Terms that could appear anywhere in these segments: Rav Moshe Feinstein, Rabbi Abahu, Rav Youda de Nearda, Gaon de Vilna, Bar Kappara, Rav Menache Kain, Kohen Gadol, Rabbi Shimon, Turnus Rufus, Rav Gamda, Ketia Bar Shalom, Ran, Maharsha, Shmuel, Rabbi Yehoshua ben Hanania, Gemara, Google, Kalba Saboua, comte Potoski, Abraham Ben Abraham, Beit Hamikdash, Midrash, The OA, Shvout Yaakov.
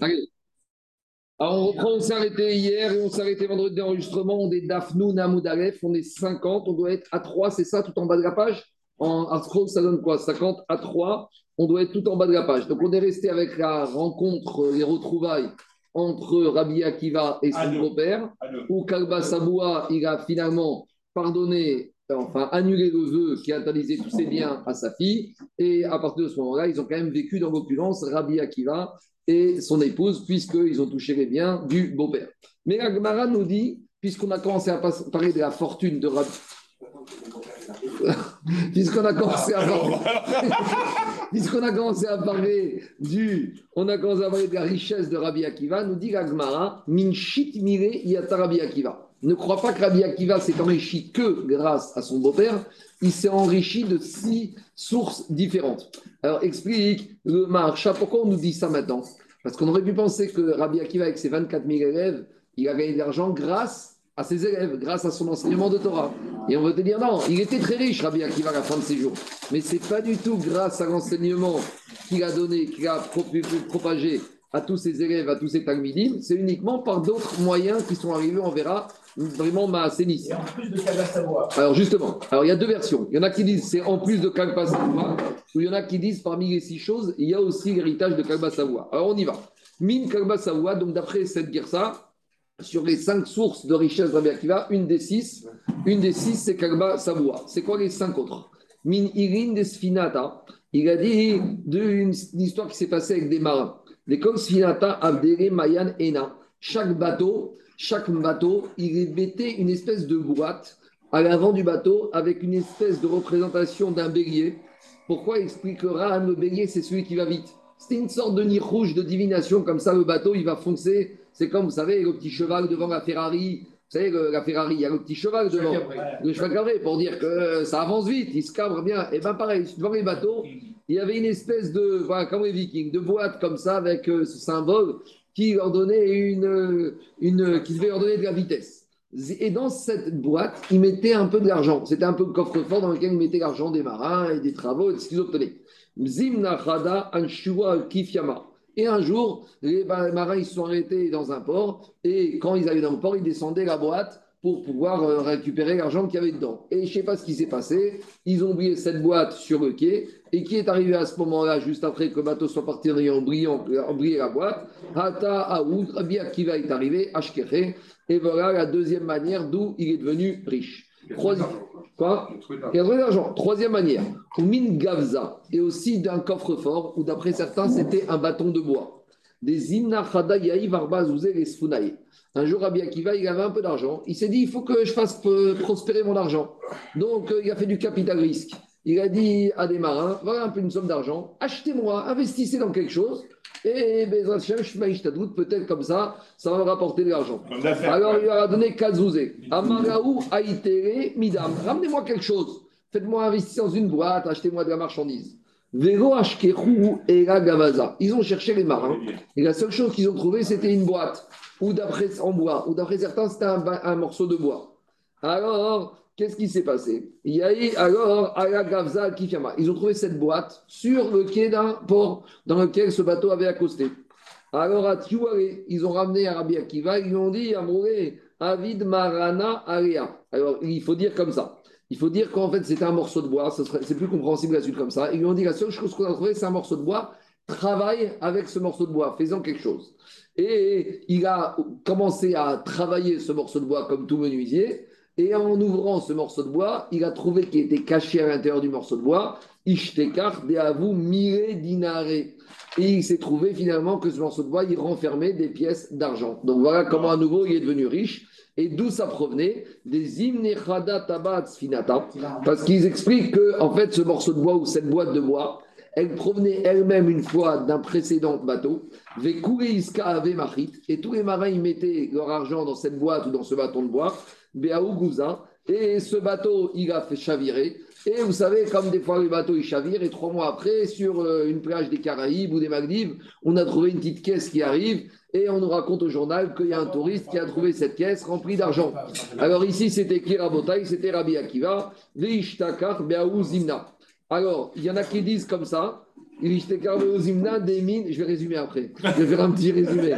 Allez. Alors on reprend, on s'est arrêté hier et on s'est arrêté vendredi d'enregistrement. On est Dafnou, Namoud Aleph, on est 50, on doit être à 3, c'est ça, tout en bas de la page. En scroll, ça donne quoi? 50 à 3, on doit être tout en bas de la page. Donc on est resté avec la rencontre, les retrouvailles entre Rabbi Akiva et son beau-père, où Kalba Saboua, il a finalement pardonné, enfin annulé le vœu qui interdisait tous ses biens à sa fille. Et à partir de ce moment-là, ils ont quand même vécu dans l'opulence, Rabbi Akiva et son épouse, puisqu'ils ont touché les biens du beau-père. Mais la Gemara nous dit, puisqu'on a commencé à parler de la fortune de Rabbi... On a commencé à parler de la richesse de Rabbi Akiva, nous dit la Gemara, Minshit Mire Yata Rabbi Akiva. Ne crois pas que Rabbi Akiva s'est enrichi que grâce à son beau-père, il s'est enrichi de 6 sources différentes. Alors explique le Maharsha, pourquoi on nous dit ça maintenant? Parce qu'on aurait pu penser que Rabbi Akiva, avec ses 24 000 élèves, il a gagné de l'argent grâce à ses élèves, grâce à son enseignement de Torah. Et on veut te dire non, il était très riche, Rabbi Akiva, à la fin de ses jours. Mais ce n'est pas du tout grâce à l'enseignement qu'il a donné, qu'il a propagé à tous ses élèves, à tous ses talmidim, c'est uniquement par d'autres moyens qui sont arrivés, on verra, vraiment Maassénis. Et en plus de Kalba Saboua. Alors justement, alors il y a deux versions. Il y en a qui disent c'est en plus de Kalba Saboua, ou il y en a qui disent parmi les 6 choses, il y a aussi l'héritage de Kalba Saboua. Alors on y va. Min Kalba Saboua, donc d'après cette guerre-là, sur les 5 sources de richesse de Rabbi Akiva, une des six c'est Kalba Saboua. C'est quoi les 5 autres? Min Irin Desfinata, il a dit d'une histoire qui s'est passée avec des marins. Les comme Sfinata Abdere Mayan Ena. Chaque bateau, il mettait une espèce de boîte à l'avant du bateau avec une espèce de représentation d'un bélier. Pourquoi expliquera le bélier, c'est celui qui va vite. C'était une sorte de nid rouge de divination, comme ça le bateau il va foncer. C'est comme, vous savez, le petit cheval devant la Ferrari. Vous savez, la Ferrari, il y a le petit cheval devant, le cheval cabré, pour dire que ça avance vite, il se cabre bien. Et bien pareil, devant les bateaux, il y avait une espèce de, voilà, comme les Vikings, de boîte comme ça avec ce symbole qui leur donnait qui devait leur donner de la vitesse. Et dans cette boîte, ils mettaient un peu de l'argent. C'était un peu le coffre-fort dans lequel ils mettaient l'argent des marins et des travaux et de ce qu'ils obtenaient. Et un jour, les marins ils se sont arrêtés dans un port et quand ils allaient dans le port, ils descendaient la boîte pour pouvoir récupérer l'argent qu'il y avait dedans. Et je ne sais pas ce qui s'est passé, ils ont oublié cette boîte sur le quai, et qui est arrivé à ce moment-là, juste après que le bateau soit parti en ayant brillé la boîte, Hata Aoud, Rabbi Akiva est arrivé, Ashkere, et voilà la deuxième manière d'où il est devenu riche. Il a trouvé de l'argent. Troisième manière, Min Gavza, et aussi d'un coffre-fort, où d'après certains, c'était un bâton de bois. Des Imna Chada Yahi Varba Zouzel et Sfunaï. Un jour, Rabbi Akiva, il avait un peu d'argent. Il s'est dit, il faut que je fasse prospérer mon argent. Donc, il a fait du capital risque. Il a dit à des marins, voilà un peu une somme d'argent, achetez-moi, investissez dans quelque chose. Et peut-être comme ça, ça va rapporter de l'argent. Alors, il leur a donné 4 zouzés. Amaraou Aïtere Midam. Ramenez-moi quelque chose. Faites-moi investir dans une boîte, achetez-moi de la marchandise. Ils ont cherché les marins et la seule chose qu'ils ont trouvée c'était une boîte ou d'après certains c'était un morceau de bois. Alors qu'est-ce qui s'est passé? Ils ont trouvé cette boîte sur le quai d'un port dans lequel ce bateau avait accosté. Alors à Tiouaré, ils ont ramené Rabbi Akiva, ils lui ont dit Amoré, Avid Marana Aria. Alors il faut dire comme ça. Il faut dire qu'en fait, c'était un morceau de bois. C'est plus compréhensible la suite comme ça. Ils lui ont dit la seule chose qu'on a trouvée, c'est un morceau de bois. Travaille avec ce morceau de bois, faisant quelque chose. Et il a commencé à travailler ce morceau de bois comme tout menuisier. Et en ouvrant ce morceau de bois, il a trouvé qu'il était caché à l'intérieur du morceau de bois. Ishtekar deavu mire dinare. Et il s'est trouvé finalement que ce morceau de bois, il renfermait des pièces d'argent. Donc voilà comment à nouveau il est devenu riche. Et d'où ça provenait? Des imnechada tabat sfinata. Parce qu'ils expliquent que, en fait, ce morceau de bois ou cette boîte de bois, elle provenait elle-même une fois d'un précédent bateau. Vekureiska ave machit. Et tous les marins, ils mettaient leur argent dans cette boîte ou dans ce bâton de bois. Beaugouza. Et ce bateau, il a fait chavirer. Et vous savez, comme des fois, le bateau, il chavire. Et 3 mois après, sur une plage des Caraïbes ou des Maldives, on a trouvé une petite caisse qui arrive. Et on nous raconte au journal qu'il y a un touriste qui a trouvé cette caisse remplie d'argent. Alors ici, c'était Kirabotai, c'était Rabbi Akiva. Alors, il y en a qui disent comme ça. Je vais résumer après. Je vais faire un petit résumé.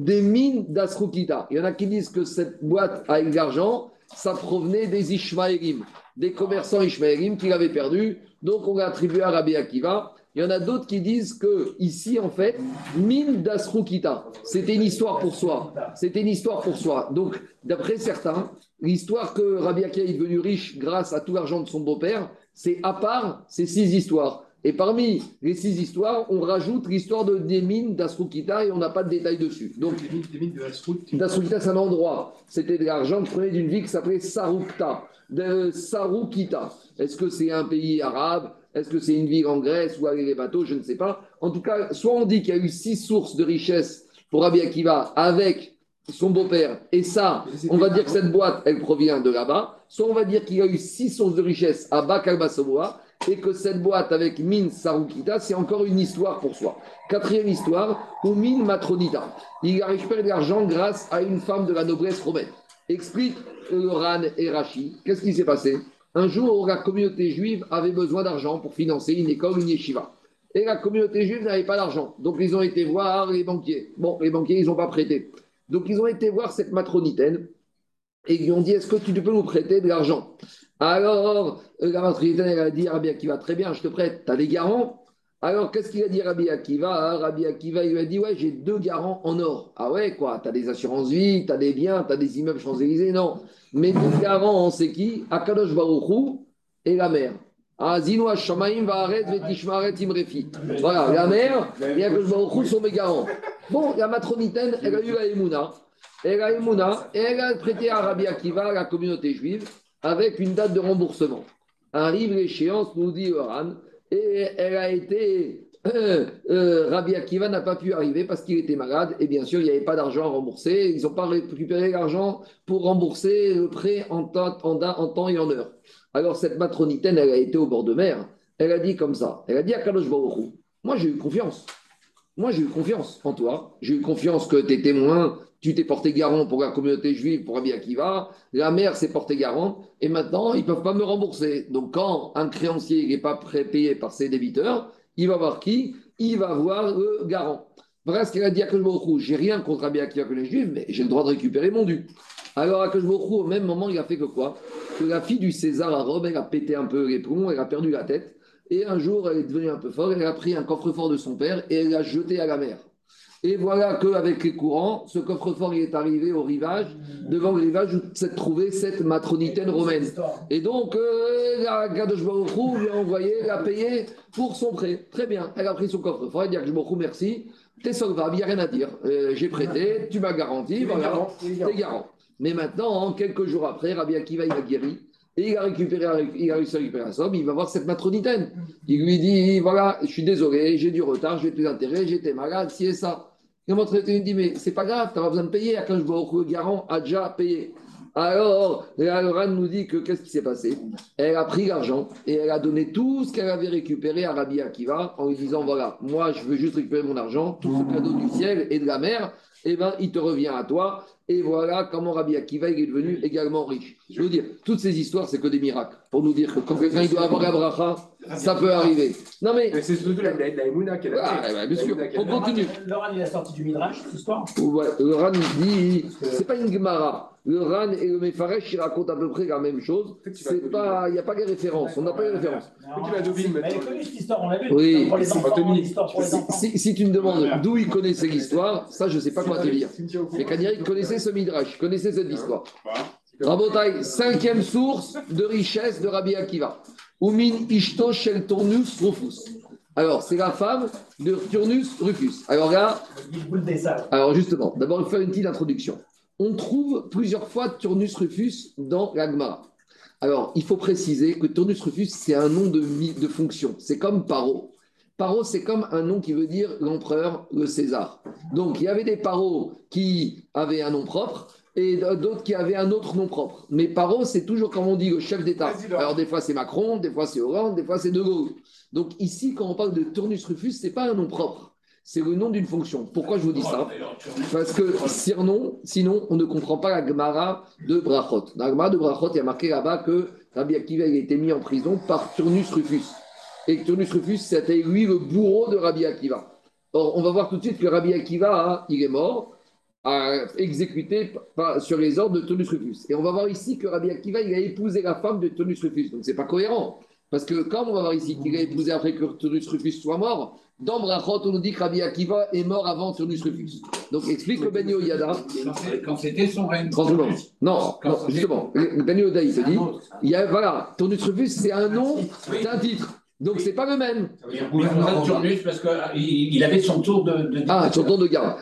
Des mines d'Asrukita. Il y en a qui disent que cette boîte avec l'argent, ça provenait des Ishmaélim, des commerçants Ishmaélim qui l'avaient perdu. Donc, on l'a attribué à Rabbi Akiva. Il y en a d'autres qui disent que ici, en fait, mine d'Asrukita. C'était une histoire pour soi. Donc, d'après certains, l'histoire que Rabbi Akiva est devenu riche grâce à tout l'argent de son beau-père, c'est à part ces 6 histoires. Et parmi les 6 histoires, on rajoute l'histoire des mines d'Asrukita et on n'a pas de détails dessus. Donc, les mines d'Asrukita, c'est un endroit. C'était de l'argent qui prenait d'une ville qui s'appelait Sarukita. Est-ce que c'est un pays arabe? Est-ce que c'est une ville en Grèce où allaient les bateaux? Je ne sais pas. En tout cas, soit on dit qu'il y a eu 6 sources de richesse pour Rabbi Akiva avec son beau-père, et ça, on va dire que cette boîte, elle provient de là-bas, soit on va dire qu'il y a eu 6 sources de richesse à Kalba Saboua, et que cette boîte avec Min Sarukita, c'est encore une histoire pour soi. 4e histoire, ou Min Matronita. Il a récupéré de l'argent grâce à une femme de la noblesse romaine. Explique Ran et Rashi, qu'est-ce qui s'est passé? Un jour, la communauté juive avait besoin d'argent pour financer une école, une yeshiva. Et la communauté juive n'avait pas d'argent. Donc, ils ont été voir les banquiers. Bon, les banquiers, ils n'ont pas prêté. Donc, ils ont été voir cette matronitaine et lui ont dit, est-ce que tu peux nous prêter de l'argent? Alors, la matronitaine, elle a dit, Rabbi Akiva, très bien, je te prête, tu as des garants? Alors, qu'est-ce qu'il a dit Rabbi Akiva? Rabbi Akiva, il lui a dit, ouais, j'ai 2 garants en or. Ah ouais, quoi, tu as des assurances-vie, tu as des biens, tu as des immeubles Champs-Élysées? Non. Mais 2 garants, c'est qui? Akadosh Baruch Hu et la mère. Voilà, la mère et Akadosh Baruch Hu sont mes garants. Bon, la matronitaine, elle a eu la Emouna, et elle a prêté à Rabbi Akiva, à la communauté juive, avec une date de remboursement. Arrive l'échéance, nous dit Oran, et elle a été... Rabbi Akiva n'a pas pu arriver parce qu'il était malade, et bien sûr, il n'y avait pas d'argent à rembourser, ils n'ont pas récupéré l'argent pour rembourser le prêt en temps et en heure. Alors, cette matronitaine, elle a été au bord de mer, elle a dit comme ça, elle a dit à Kadosh Baruch Hu, moi j'ai eu confiance. Moi, j'ai eu confiance en toi. J'ai eu confiance que tes témoins, tu t'es porté garant pour la communauté juive, pour Rabbi Akiva. La mère s'est portée garante. Et maintenant, ils ne peuvent pas me rembourser. Donc, quand un créancier n'est pas payé par ses débiteurs, il va voir qui? Il va voir le garant. Voilà ce qu'elle a dit à Akadosh Baruch Hu. Je n'ai rien contre Rabbi Akiva que les juifs, mais j'ai le droit de récupérer mon dû. Alors, à Akadosh Baruch Hu, au même moment, il a fait que quoi? Que la fille du César à Rome, elle a pété un peu les plombs, elle a perdu la tête. Et un jour, elle est devenue un peu folle, elle a pris un coffre-fort de son père et elle l'a jeté à la mer. Et voilà qu'avec les courants, ce coffre-fort est arrivé au rivage, devant le rivage où s'est trouvée cette matronitaine romaine. Et donc, la Kadosh Baruch Hu lui a envoyé, elle a payé pour son prêt. Très bien, elle a pris son coffre-fort, elle a dit Kadosh Baruch Hu, merci, t'es solvable, il n'y a rien à dire. J'ai prêté, tu m'as garanti, voilà, t'es garant. Mais maintenant, quelques jours après, Rabbi Akiva, il a guéri. Et il a réussi à récupérer la somme, il va voir cette matronitaine. Il lui dit, voilà, je suis désolé, j'ai du retard, j'ai plus d'intérêt, j'étais malade, si et ça. La matronitaine lui dit, mais c'est pas grave, tu n'as pas besoin de payer. Quand je vois au garant, a déjà payé. Alors, Laurent nous dit que qu'est-ce qui s'est passé? Elle a pris l'argent et elle a donné tout ce qu'elle avait récupéré à Rabbi Akiva en lui disant, voilà, moi je veux juste récupérer mon argent, tout ce cadeau du ciel et de la mer. Eh bien, il te revient à toi. Et voilà comment Rabbi Akiva est devenu également riche. Je veux dire, toutes ces histoires, c'est que des miracles. Pour nous dire que quand quelqu'un doit avoir la bracha, ça peut arriver. Non mais c'est surtout la Emouna qu'elle a fait. Bien sûr, on continue. Le Ran, il a sorti du Midrash, cette histoire? Ouais, le Ran dit, c'est pas une Gemara. Le Ran et le Mefaresh, ils racontent à peu près la même chose. Il n'y a pas de référence. On n'a pas de référence. Mais elle est connue, cette histoire. On l'a vu. Oui, si tu me demandes d'où il connaissait l'histoire, ça, je ne sais pas quoi te dire. Mais Kadirik connaissait ce midrash, connaissez cette histoire. Rabotai, 5e source de richesse de Rabbi Akiva. Umin Ishto Shel Turnus Rufus. Alors, c'est la femme de Turnus Rufus. Alors là, alors justement, d'abord, il faut faire une petite introduction. On trouve plusieurs fois Turnus Rufus dans la Gemara. Alors, il faut préciser que Turnus Rufus, c'est un nom de fonction. C'est comme Paro. Paro, c'est comme un nom qui veut dire l'empereur, le César. Donc, il y avait des paros qui avaient un nom propre et d'autres qui avaient un autre nom propre. Mais paro, c'est toujours, comme on dit, le chef d'État. Alors, des fois, c'est Macron, des fois, c'est Hollande, des fois, c'est De Gaulle. Donc, ici, quand on parle de Turnus Rufus, ce n'est pas un nom propre. C'est le nom d'une fonction. Pourquoi je vous dis ça? Parce que sinon, on ne comprend pas la Gemara de Brachot. Dans la Gemara de Brachot, il y a marqué là-bas que Rabbi Akiva a été mis en prison par Turnus Rufus. et Turnus Rufus, c'était lui le bourreau de Rabbi Akiva. Or, on va voir tout de suite que Rabbi Akiva, il est mort, exécuté sur les ordres de Turnus Rufus. Et on va voir ici que Rabbi Akiva, il a épousé la femme de Turnus Rufus. Donc, ce n'est pas cohérent. Parce que comme on va voir ici qu'il a épousé après que Turnus Rufus soit mort, dans Brachot, on nous dit que Rabbi Akiva est mort avant Turnus Rufus. Donc, explique le Ben Yehoyada. Quand c'était son règne. Non, justement. Ben Yehoyada, il te dit, voilà, Turnus Rufus, c'est un nom, c'est un titre. Donc, c'est pas le même. Turnus, parce qu'il avait son tour de... Ah, son tour de garde.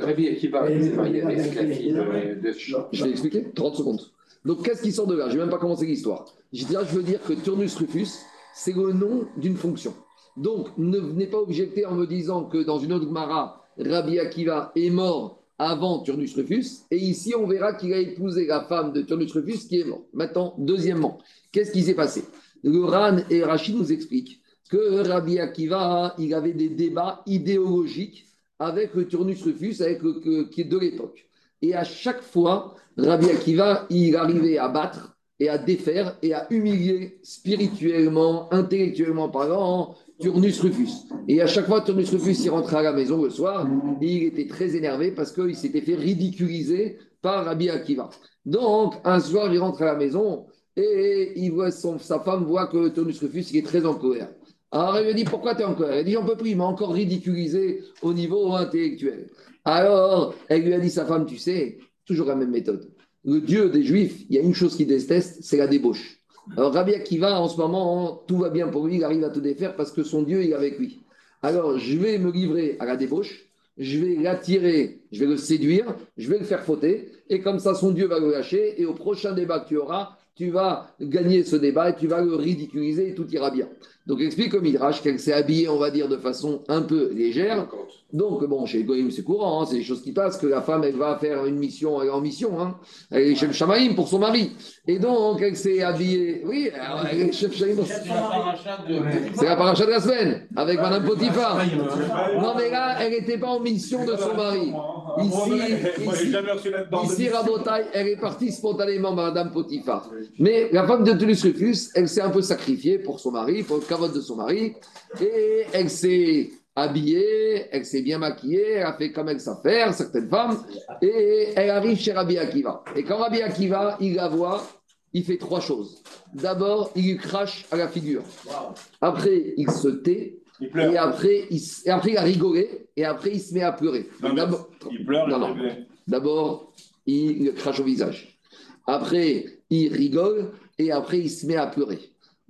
Rabbi Akiva, c'est marié avec la fille de... Je vais expliquer 30 secondes. Donc, qu'est-ce qui sort de là ? Je n'ai même pas commencé l'histoire. Je veux dire que Turnus Rufus, c'est le nom d'une fonction. Donc, ne venez pas objecter en me disant que dans une autre Gemara, Rabbi Akiva est mort avant Turnus Rufus. Et ici, on verra qu'il a épousé la femme de Turnus Rufus qui est mort. Maintenant, deuxièmement, qu'est-ce qui s'est passé ? Le Ran et Rashi nous expliquent que Rabbi Akiva, il avait des débats idéologiques avec le Turnus Rufus, avec le qui est de l'époque. Et à chaque fois, Rabbi Akiva, il arrivait à battre et à défaire et à humilier spirituellement, intellectuellement parlant, Turnus Rufus. Et à chaque fois, Turnus Rufus, il rentrait à la maison le soir et il était très énervé parce qu'il s'était fait ridiculiser par Rabbi Akiva. Donc, un soir, il rentre à la maison et il voit sa femme voit que Turnus Rufus, il est très en colère. Alors, il lui dit, pourquoi tu es en colère ? Elle dit, j'en peux plus, il m'a encore ridiculisé au niveau intellectuel. Alors, elle lui a dit, sa femme, tu sais, toujours la même méthode. Le Dieu des Juifs, il y a une chose qu'il déteste, c'est la débauche. Alors, Rabbi Akiva, en ce moment, tout va bien pour lui, il arrive à tout défaire parce que son Dieu, il est avec lui. Alors, je vais me livrer à la débauche, je vais l'attirer, je vais le séduire, je vais le faire fauter, et comme ça, son Dieu va le lâcher, et au prochain débat que tu auras, tu vas gagner ce débat et tu vas le ridiculiser et tout ira bien. Donc, explique au Midrash qu'elle s'est habillée, on va dire, de façon un peu légère. Donc, bon, chez les Goïm, c'est courant, c'est des choses qui passent, que la femme, elle va faire une mission, elle est en mission, elle est chef Shamaïm pour son mari. Et donc, elle s'est habillée, oui, elle est chef Shamaïm pour son mari. C'est la paracha de la semaine, avec Madame Potiphar. Non, mais là, elle n'était pas en mission de son mari. Ici, Rabotaï, elle est partie spontanément, Madame Potiphar. Mais la femme de Turnus Rufus, elle s'est un peu sacrifiée pour son mari, pour le cavote de son mari, et elle s'est habillée, elle s'est bien maquillée, elle a fait comme elle sait faire, certaines femmes, et elle arrive chez Rabbi Akiva. Et quand Rabbi Akiva, il la voit, il fait trois choses. D'abord, il lui crache à la figure. Après, il se tait. Il pleure. Et après, il a rigolé, et après, il se met à pleurer. D'abord, il crache au visage. Après, il rigole et après il se met à pleurer.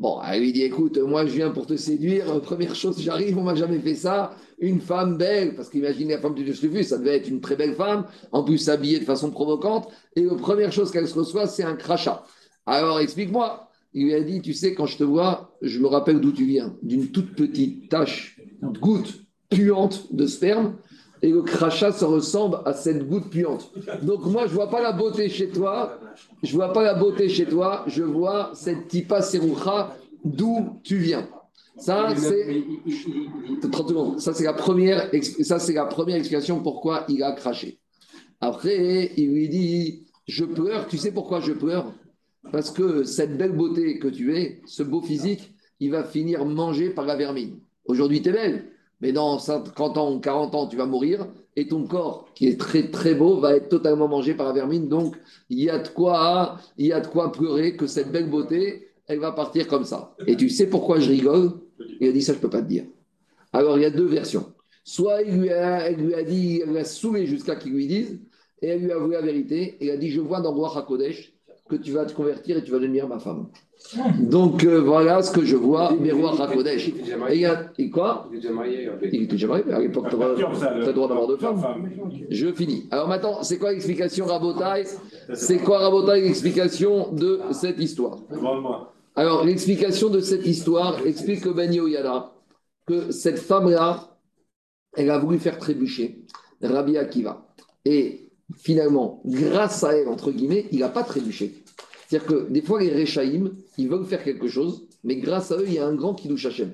Bon, elle lui dit, écoute, moi je viens pour te séduire, première chose, j'arrive, on m'a jamais fait ça, une femme belle, parce qu'imagine la femme du Turnus Rufus, ça devait être une très belle femme, en plus habillée de façon provocante, et la première chose qu'elle se reçoit, c'est un crachat. Alors explique-moi, il lui a dit, tu sais, quand je te vois, je me rappelle d'où tu viens, d'une toute petite tache, goutte puante de sperme, et le crachat se ressemble à cette goutte puante. Donc moi, je ne vois pas la beauté chez toi, je vois cette tipa seroucha d'où tu viens. Ça, c'est la première explication pourquoi il a craché. Après, il lui dit, je pleure, tu sais pourquoi je pleure ? Parce que cette belle beauté que tu es, ce beau physique, il va finir mangé par la vermine. Aujourd'hui, tu es belle. Mais dans 50 ans ou 40 ans, tu vas mourir et ton corps, qui est très très beau, va être totalement mangé par la vermine. Donc, il y a de quoi pleurer que cette belle beauté, elle va partir comme ça. Et tu sais pourquoi je rigole ? Il a dit ça, je ne peux pas te dire. Alors, il y a deux versions. Soit elle lui a soumé jusqu'à qu'il lui dise et elle lui a avoué la vérité. Et elle a dit, je vois dans Ruach HaKodesh que tu vas te convertir et tu vas devenir ma femme. Donc, voilà ce que je vois, Miroir Hakodesh. Et quoi ? Il était marié. À l'époque, tu as le droit d'avoir deux femmes. Je finis. Alors maintenant, c'est quoi l'explication Rabotai ? L'explication de cette histoire ? Alors, l'explication de cette histoire explique Ben Yehoyada que cette femme-là, elle a voulu faire trébucher Rabbi Akiva. Et finalement, grâce à elle, entre guillemets, il n'a pas trébuché. C'est-à-dire que des fois, les Réchaïm, ils veulent faire quelque chose, mais grâce à eux, il y a un grand Kidouch Hashem.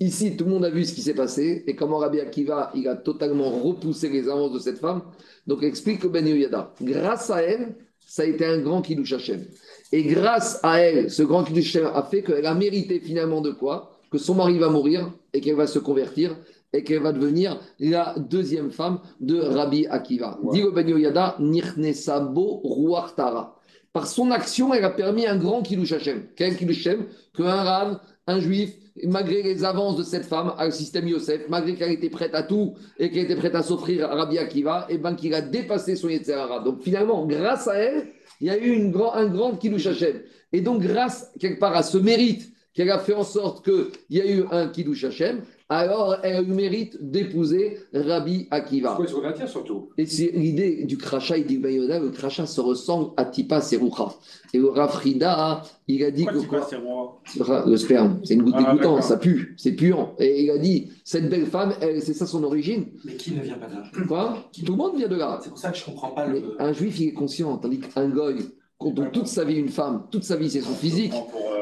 Ici, tout le monde a vu ce qui s'est passé et comment Rabbi Akiva, il a totalement repoussé les avances de cette femme. Donc, explique Ben Yehoyada. Grâce à elle, ça a été un grand Kiddush Hashem. Et grâce à elle, ce grand Kiddush Hashem a fait qu'elle a mérité finalement de quoi ? Que son mari va mourir et qu'elle va se convertir et qu'elle va devenir la deuxième femme de Rabbi Akiva. Wow. Dit le Ben Yehoyada, Nirnesa bo ruach tara. Par son action, elle a permis un grand Kiddush Hashem. Quel Kiddush Hashem ? Qu'un rave, un juif, malgré les avances de cette femme, à système Yosef, malgré qu'elle était prête à tout et qu'elle était prête à s'offrir à Rabbi Akiva, et bien qu'il a dépassé son Yetzer Hara. Donc finalement, grâce à elle, il y a eu un grand Kiddush Hashem. Et donc grâce, quelque part, à ce mérite qu'elle a fait en sorte qu'il y a eu un Kiddush Hashem, alors elle a eu mérite d'épouser Rabbi Akiva. Pourquoi se convertir surtout ? Et c'est l'idée du crachat, il dit Ben Yehoyada, le crachat se ressemble à Tipa Seroucha. Et le Rafrida, il a dit le sperme, c'est une goutte dégoûtant, ça pue, c'est puant. Et il a dit, cette belle femme, elle, c'est ça son origine. Mais qui ne vient pas de là ? Quoi ? Tout le monde vient de là. C'est pour ça que je ne comprends pas le... Un juif, il est conscient, tandis qu'un goy, donc toute sa vie une femme, toute sa vie c'est son physique.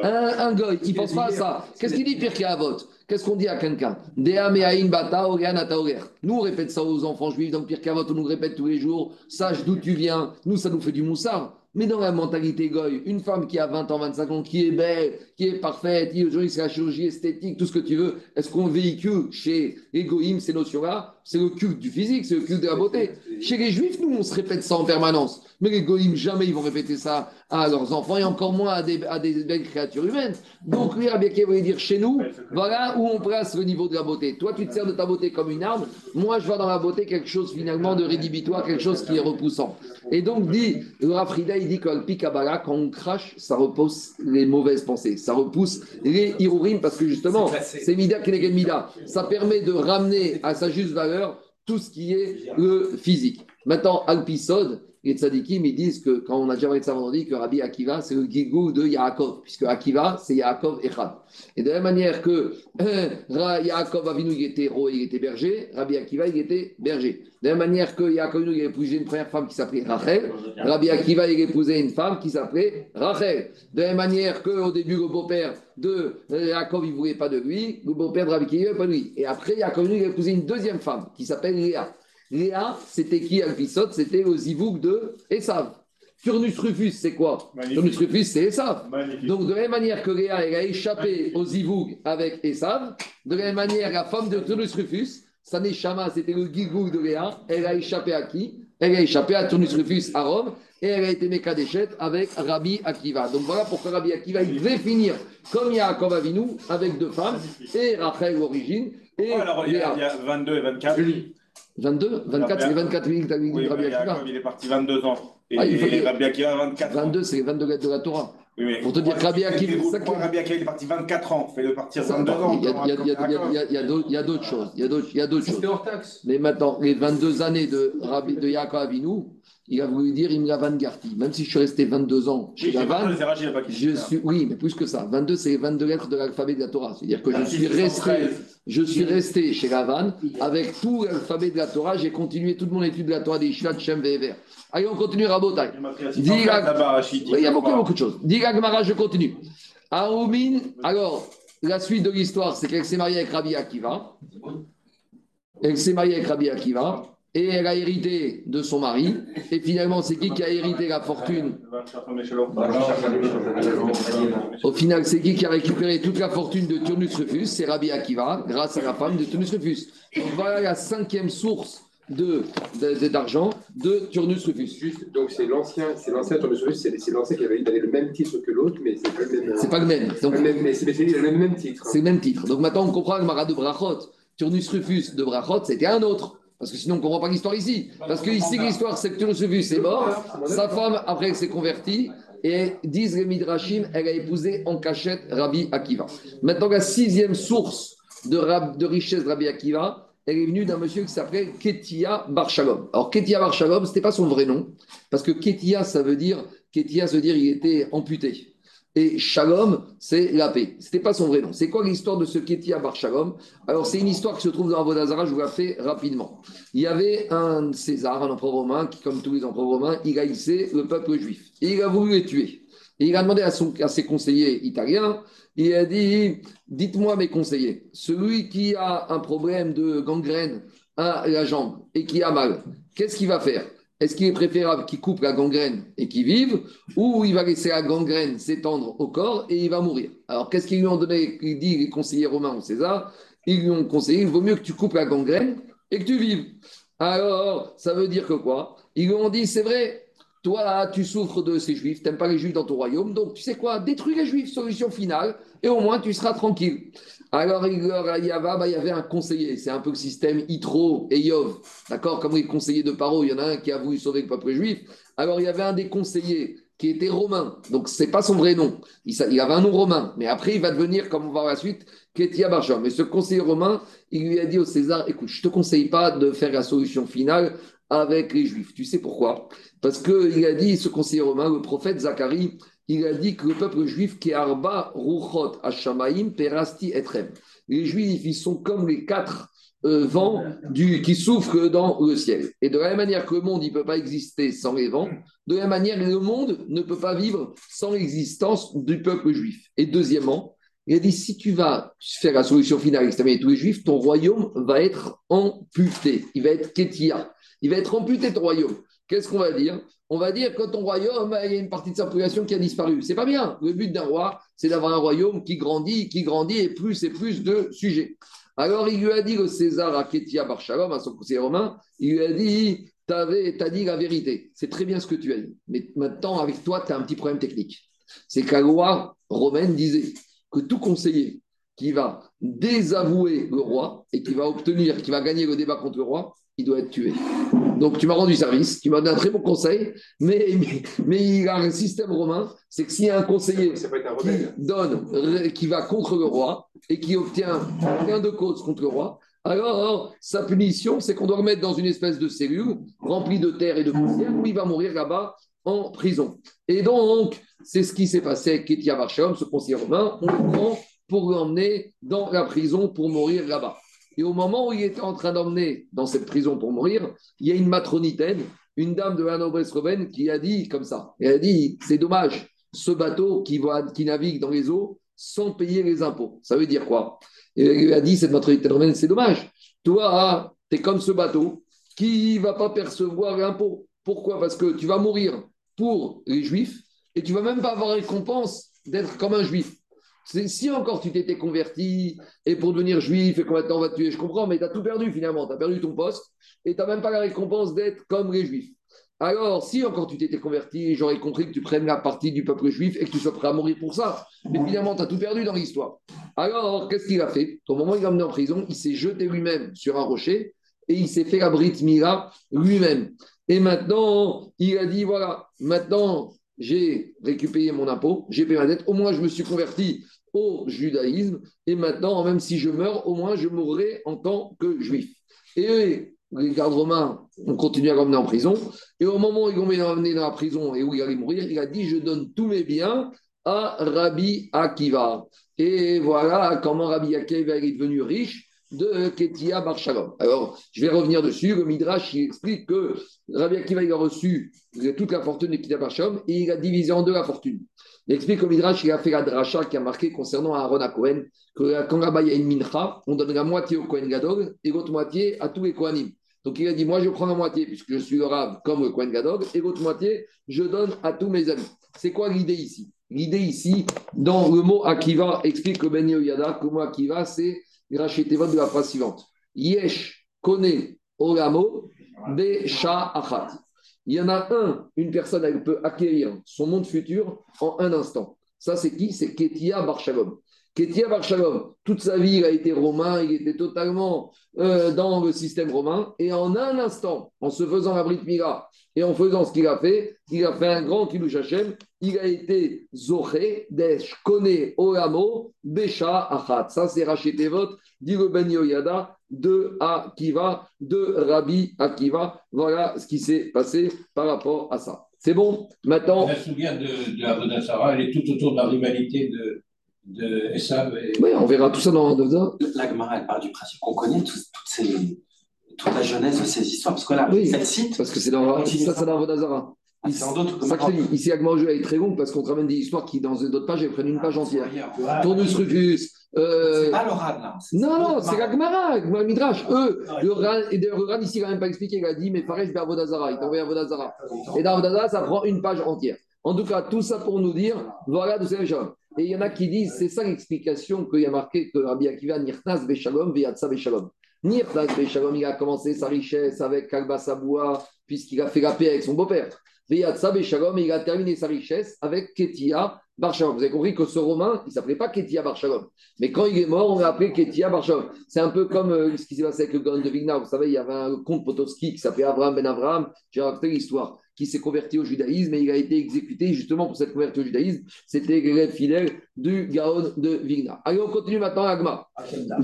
Un goy qui pense pas à ça. Qu'est-ce qu'il dit pire qu'à Avot ? Qu'est-ce qu'on dit à quelqu'un ? Nous on répète ça aux enfants juifs, donc pire qu'à Avot on nous répète tous les jours, sache d'où tu viens, nous ça nous fait du moussard. Mais dans la mentalité goy, une femme qui a 20 ans, 25 ans, qui est belle, qui est parfaite, qui aujourd'hui c'est la chirurgie esthétique, tout ce que tu veux, est-ce qu'on véhicule chez les goïms ces notions-là ? C'est le culte du physique, c'est le culte de la beauté. Chez les juifs, nous, on se répète ça en permanence. Mais les goïms, jamais ils vont répéter ça à leurs enfants et encore moins à des belles créatures humaines. Donc, lui, Rabbi Akiva voulait dire chez nous, voilà où on place le niveau de la beauté. Toi, tu te sers de ta beauté comme une arme. Moi, je vois dans la beauté quelque chose finalement de rédhibitoire, quelque chose qui est repoussant. Et donc, dit, le Rav Hida, il dit qu'Al Pi Kabbalah, quand on crache, ça repousse les mauvaises pensées. Ça repousse les hirourim parce que justement, c'est Mida Kenegen Mida. Ça permet de ramener à sa juste valeur tout ce qui est le physique. Maintenant, Alpisod, les tzadikim, ils disent que, quand on a déjà parlé de ça vendredi, que Rabbi Akiva, c'est le gigou de Yaakov, puisque Akiva, c'est Yaakov Echad. Et de la même manière que Yaakov Avinu, il était roi, il était berger, Rabbi Akiva, il était berger. De la même manière que Yaakov Avinu, il a épousé une première femme qui s'appelait Rachel, Rabbi Akiva, il a épousé une femme qui s'appelait Rachel. De la même manière qu'au début, le beau-père de Yaakov, il ne voulait pas de lui, le beau-père de Rabbi Akiva, il ne voulait pas de lui. Et après, Yaakov Avinu, il a épousé une deuxième femme qui s'appelle Léa. Léa, c'était qui Alpisod ? C'était le Zivouk de Esav. Turnus Rufus, c'est quoi ? Turnus Rufus, c'est Esav. Magnifique. Donc, de la même manière que Léa, elle a échappé au Zivouk avec Esav, de la même manière, la femme de Turnus Rufus, sa neshama, c'était le Gigouk de Léa, elle a échappé à qui ? Elle a échappé à Turnus Rufus à Rome et elle a été Mekadeshet avec Rabbi Akiva. Donc voilà pourquoi Rabbi Akiva, il devait finir comme Yaakov Avinu avec deux femmes et Rachel, l'origine. Et alors, Léa. Il y a 22 et 24. 22, 24, c'est 24 minutes de Rabbi Akiva. Il est parti 22 ans. Et Rabbi Akiva, 24 ans. 22, c'est les 22 lettres de la Torah. Oui, mais pour te dire que Rabbi Akiva, il est parti 24 ans. Fais-le partir 22 ans. Il y a d'autres choses. C'était hors taxe. Mais maintenant, les 22 années de Yaakov Avinu, il a voulu dire, il me l'a vangarti. Même si je suis resté 22 ans chez la vanne, je suis... Oui, mais plus que ça. 22, c'est les 22 lettres de l'alphabet de la Torah. C'est-à-dire que je suis resté chez la vanne avec tout l'alphabet de la Torah. J'ai continué toute mon étude de la Torah des Shvat, Shem, Ve'ever. Allez, on continue, Rabotai. Il y a beaucoup de choses. Dis Gemara, je continue. Aoumin, alors, la suite de l'histoire, c'est qu'elle s'est mariée avec Rabbi Akiva. Et elle a hérité de son mari. Et finalement, c'est qui a hérité la fortune ? Au final, c'est qui a récupéré toute la fortune de Turnus Rufus ? C'est Rabbi Akiva, grâce à la femme de Turnus Rufus. Donc voilà la cinquième source d'argent de Turnus Rufus. Juste, donc c'est l'ancien Turnus Rufus, c'est l'ancien qui avait le même titre que l'autre, mais c'est pas le même. C'est pas le même. Donc, c'est le même titre. C'est le même titre. Donc maintenant, on comprend que Mara de Brachot, Turnus Rufus de Brachot, c'était un autre. Parce que sinon, on ne comprend pas l'histoire ici. Parce que ici, l'histoire, c'est que Turnus Rufus est mort. Sa femme, après, elle s'est convertie. Et disent les Midrashim, elle a épousé en cachette Rabbi Akiva. Maintenant, la sixième source de richesse de Rabbi Akiva, elle est venue d'un monsieur qui s'appelait Ketia Bar Shalom. Alors, Ketia Bar Shalom, ce n'était pas son vrai nom. Parce que Ketia, ça veut dire il était amputé. Et Shalom, c'est la paix. Ce n'était pas son vrai nom. C'est quoi l'histoire de ce Ketia Bar Shalom ? Alors, c'est une histoire qui se trouve dans Avodah Zarah, je vous la fais rapidement. Il y avait un César, un empereur romain, qui, comme tous les empereurs romains, il a haïssé le peuple juif. Et il a voulu les tuer. Et il a demandé à ses conseillers italiens, il a dit, dites-moi mes conseillers, celui qui a un problème de gangrène à la jambe et qui a mal, qu'est-ce qu'il va faire ? est-ce qu'il est préférable qu'il coupe la gangrène et qu'il vive, ou il va laisser la gangrène s'étendre au corps et il va mourir? Alors, qu'est-ce qu'ils lui ont donné? Il dit, les conseillers romains ou César, ils lui ont conseillé, il vaut mieux que tu coupes la gangrène et que tu vives. Alors, ça veut dire que quoi? Ils lui ont dit, c'est vrai, toi, tu souffres de ces juifs, tu n'aimes pas les juifs dans ton royaume, donc tu sais quoi? Détruis les juifs, solution finale, et au moins tu seras tranquille. Alors, il y avait un conseiller. C'est un peu le système Yitro et Yov. D'accord? Comme les conseillers de Paro, il y en a un qui a voulu sauver le peuple juif. Alors, il y avait un des conseillers qui était romain. Donc, ce n'est pas son vrai nom. Il avait un nom romain. Mais après, il va devenir, comme on va voir la suite, Kétia Barcha. Mais ce conseiller romain, il lui a dit au César, écoute, je ne te conseille pas de faire la solution finale avec les juifs. Tu sais pourquoi? Parce qu'il a dit, ce conseiller romain, le prophète Zacharie, il a dit que le peuple juif qui arba ruchot hashamaim perasti etrem. Les juifs, ils sont comme les quatre vents qui souffrent dans le ciel. Et de la même manière que le monde, il ne peut pas exister sans les vents, de la même manière, le monde ne peut pas vivre sans l'existence du peuple juif. Et deuxièmement, il a dit, si tu vas faire la solution finale, exterminer tous les juifs, ton royaume va être amputé. Il va être kétia. Il va être amputé, ton royaume. Qu'est-ce qu'on va dire? On va dire que ton royaume, il y a une partie de sa population qui a disparu. C'est pas bien. Le but d'un roi, c'est d'avoir un royaume qui grandit et plus de sujets. Alors, il lui a dit, le César à Kétia Bar Shalom, à son conseiller romain, il lui a dit, t'as dit la vérité. C'est très bien ce que tu as dit. Mais maintenant, avec toi, tu as un petit problème technique. C'est que la loi romaine disait que tout conseiller qui va désavouer le roi et qui va gagner le débat contre le roi, il doit être tué. Donc, tu m'as rendu service, tu m'as donné un très bon conseil, mais il y a un système romain, c'est que s'il y a un conseiller qui va contre le roi et qui obtient gain de cause contre le roi, alors sa punition, c'est qu'on doit le mettre dans une espèce de cellule remplie de terre et de poussière où il va mourir là-bas en prison. Et donc, c'est ce qui s'est passé avec Kétia Bar Shalom, ce conseiller romain, on le prend pour l'emmener dans la prison pour mourir là-bas. Et au moment où il était en train d'emmener dans cette prison pour mourir, il y a une matronitaine, une dame de la noblesse romaine qui a dit comme ça, elle a dit, c'est dommage, ce bateau qui navigue dans les eaux sans payer les impôts. Ça veut dire quoi? Et elle a dit, cette matronitaine romaine, c'est dommage, toi, tu es comme ce bateau qui ne va pas percevoir l'impôt. Pourquoi? Parce que tu vas mourir pour les juifs et tu ne vas même pas avoir récompense d'être comme un juif. Si encore tu t'étais converti et pour devenir juif et qu'on maintenant on va te tuer, je comprends, mais tu as tout perdu finalement, tu as perdu ton poste et tu n'as même pas la récompense d'être comme les juifs. Alors si encore tu t'étais converti, j'aurais compris que tu prennes la partie du peuple juif et que tu sois prêt à mourir pour ça, mais finalement tu as tout perdu dans l'histoire. Alors qu'est-ce qu'il a fait? Au moment où il est emmené en prison, il s'est jeté lui-même sur un rocher et il s'est fait la brit mila lui-même. Et maintenant il a dit voilà, maintenant j'ai récupéré mon impôt, j'ai payé ma dette, au moins je me suis converti au judaïsme, et maintenant, même si je meurs, au moins je mourrai en tant que juif. Et les gardes romains ont continué à l'emmener en prison, et au moment où ils l'ont emmené dans la prison et où il allait mourir, il a dit « Je donne tous mes biens à Rabbi Akiva ». Et voilà comment Rabbi Akiva est devenu riche de Kétia Bar Shalom. Alors, je vais revenir dessus. Le Midrash, il explique que Rabbi Akiva, il a reçu toute la fortune de Kétia Bar Shalom et il a divisé en deux la fortune. Il explique que Midrash, il a fait la dracha qui a marqué concernant Aaron à Cohen, que quand là-bas, il y a une mincha, on donne la moitié au Kohen Gadol et l'autre moitié à tous les Kohanim. Donc, il a dit, moi, je prends la moitié puisque je suis le Rav comme le Kohen Gadol et l'autre moitié, je donne à tous mes amis. C'est quoi l'idée ici? L'idée ici, dans le mot Akiva, explique le Ben Yehoyada, que le mot Akiva, c'est racheté votre de la phrase suivante. Yesh kone olamo besha achat. Il y en a une personne, elle peut acquérir son monde futur en un instant. Ça, c'est qui? C'est Kétia Bar Shalom. Kétia Bar Shalom, toute sa vie, il a été romain, il était totalement dans le système romain. Et en un instant, en se faisant la brit mila et en faisant ce qu'il a fait, un grand Kiddush Hashem. Il a été Zoché, Desh, Kone, Olamo, Besha, Achat. Ça, c'est Rashi Tevot, dit le Ben Yehoyada, de Akiva, de Rabbi Akiva. Voilà ce qui s'est passé par rapport à ça. C'est bon? Maintenant. Je me souviens de la Avoda Sarah, elle est tout autour de la rivalité de Esav. Et... Oui, on verra tout ça dans Avoda. La Gemara, elle part du principe qu'on connaît toute la jeunesse de ces histoires. Parce que là, oui, ça cite. Parce que c'est dans Avoda Sarah. Ici, Agma au jeu est très bon parce qu'on te ramène des histoires qui, dans d'autres pages, elles prennent une page entière. Turnus Rufus, C'est pas le Ran, là. Non, c'est la Gemara, le Midrash. Eux, le Ran, et d'ailleurs, le Ran ici, il n'a même pas expliqué. Il a dit, mais pareil, je vais à Vodazara. Il t'a envoyé à Vodazara. Et dans Vodazara, ça prend une page entière. En tout cas, tout ça pour nous dire, voilà, d'où c'est le Shalom. Et il y en a qui disent, c'est ça l'explication qu'il y a marqué que Rabbi Akiva, Nirtas Beshalom, Veyatsa Beshalom. Nirtas Beshalom, il a commencé sa richesse avec Kalba Saboua, puisqu'il a fait la paix avec son beau-père. Veyatsa Beshalom, il a terminé sa richesse avec Ketia Bar Shalom. Vous avez compris que ce Romain, il ne s'appelait pas Ketia Bar Shalom. Mais quand il est mort, on l'a appelé Ketia Bar Shalom. C'est un peu comme ce qui s'est passé avec le Gaon de Vilna. Vous savez, il y avait un comte Potoski qui s'appelait Abraham Ben Abraham. J'ai raconté l'histoire. Qui s'est converti au judaïsme et il a été exécuté justement pour s'être converti au judaïsme. C'était l'élève fidèle du Gaon de Vilna. Allez, on continue maintenant à Agma.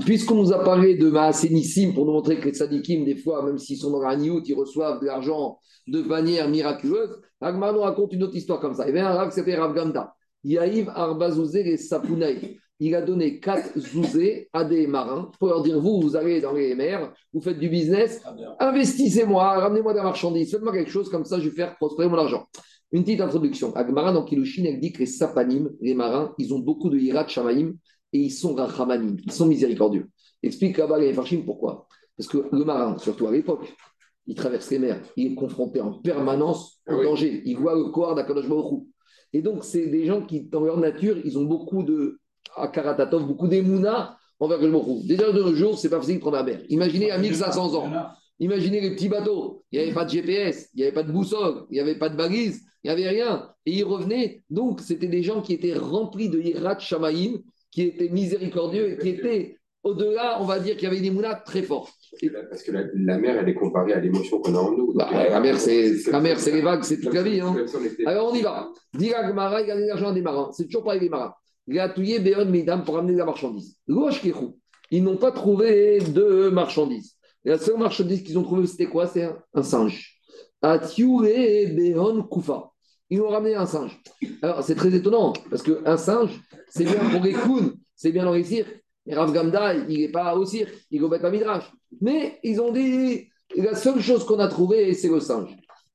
Puisqu'on nous a parlé de Maasénissim pour nous montrer que les Sadikim, des fois, même s'ils sont dans la Niout, ils reçoivent de l'argent de manière miraculeuse, Agma nous raconte une autre histoire comme ça. Il y avait un Rav qui s'appelait Rav Gamda. Yaïv Arba Zouzé les Sapunaï. Il a donné 4 zouzés à des marins pour leur dire, vous allez dans les mers, vous faites du business, investissez-moi, ramenez-moi de la marchandise, faites-moi quelque chose comme ça, je vais faire prospérer mon argent. Une petite introduction. Agmara dans Kilushin, elle dit que les sapanim, les marins, ils ont beaucoup de hirat shamaim et ils sont rachamanim, ils sont miséricordieux. Explique là-bas les farshim pourquoi. Parce que le marin, surtout à l'époque, il traverse les mers, il est confronté en permanence au danger, il voit le corps d'Akadosh Baruch Hu. Et donc, c'est des gens qui, dans leur nature, ils ont beaucoup de à Karatatov, beaucoup d'émouna envers le Mourou. Déjà de nos jours, c'est pas facile de prendre la mer. Imaginez à 1500 ans, imaginez les petits bateaux, il n'y avait pas de GPS, il n'y avait pas de boussole, il n'y avait pas de balise, il n'y avait rien. Et ils revenaient, donc c'était des gens qui étaient remplis de Hirat Shamaïm, qui étaient miséricordieux et qui étaient au-delà, on va dire qu'il y avait une émouna très forte. Parce que la mer, elle est comparée à l'émotion qu'on a en nous. Bah, la mer, c'est les vagues, c'est toute la vie. Hein. Alors on y va. Dira Gmara, il y a l'argent des marins. C'est toujours pareil les marins. Gratouillé Béon Midam pour amener de la marchandise. Ils n'ont pas trouvé de marchandise. La seule marchandise qu'ils ont trouvée, c'était quoi? C'est un singe. Atioulé Béon Koufa. Ils ont ramené un singe. Alors, c'est très étonnant, parce qu'un singe, c'est bien pour les kouns, c'est bien dans les cirques. Et Rav Gamda, il n'est pas au cirque, il est à Midrash. Mais ils ont dit, la seule chose qu'on a trouvée, c'est le singe.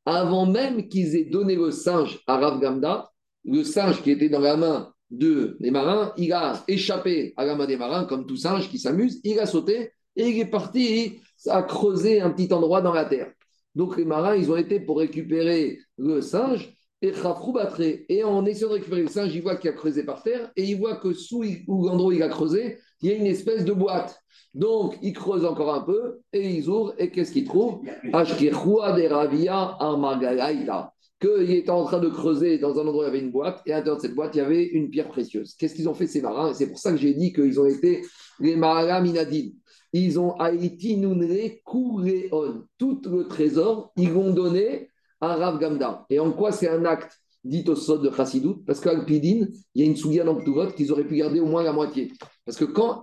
Avant même qu'ils aient donné le singe à Rav Gamda, le singe qui était dans la main des marins, il a échappé à la main des marins, comme tout singe qui s'amuse, il a sauté et il est parti à creuser un petit endroit dans la terre. Donc les marins, ils ont été pour récupérer le singe et Khafrou Batré. Et en essayant de récupérer le singe, il voit qu'il a creusé par terre et il voit que sous l'endroit où il a creusé, il y a une espèce de boîte. Donc ils creusent encore un peu et ils ouvrent et qu'est-ce qu'ils trouvent? Ashkirua de Ravia Armagalaïta. Qu'il était en train de creuser dans un endroit où il y avait une boîte, et à l'intérieur de cette boîte, il y avait une pierre précieuse. Qu'est-ce qu'ils ont fait ces marins? Et c'est pour ça que j'ai dit qu'ils ont été les Maharam Inadim. Ils ont Haïti Nunre Kureon. Tout le trésor, ils l'ont donné à Rav Gamda. Et en quoi c'est un acte dit au sod de Chassidut? Parce qu'à Alpidine, il y a une Sougia dans P'tugot qu'ils auraient pu garder au moins la moitié. Parce que quand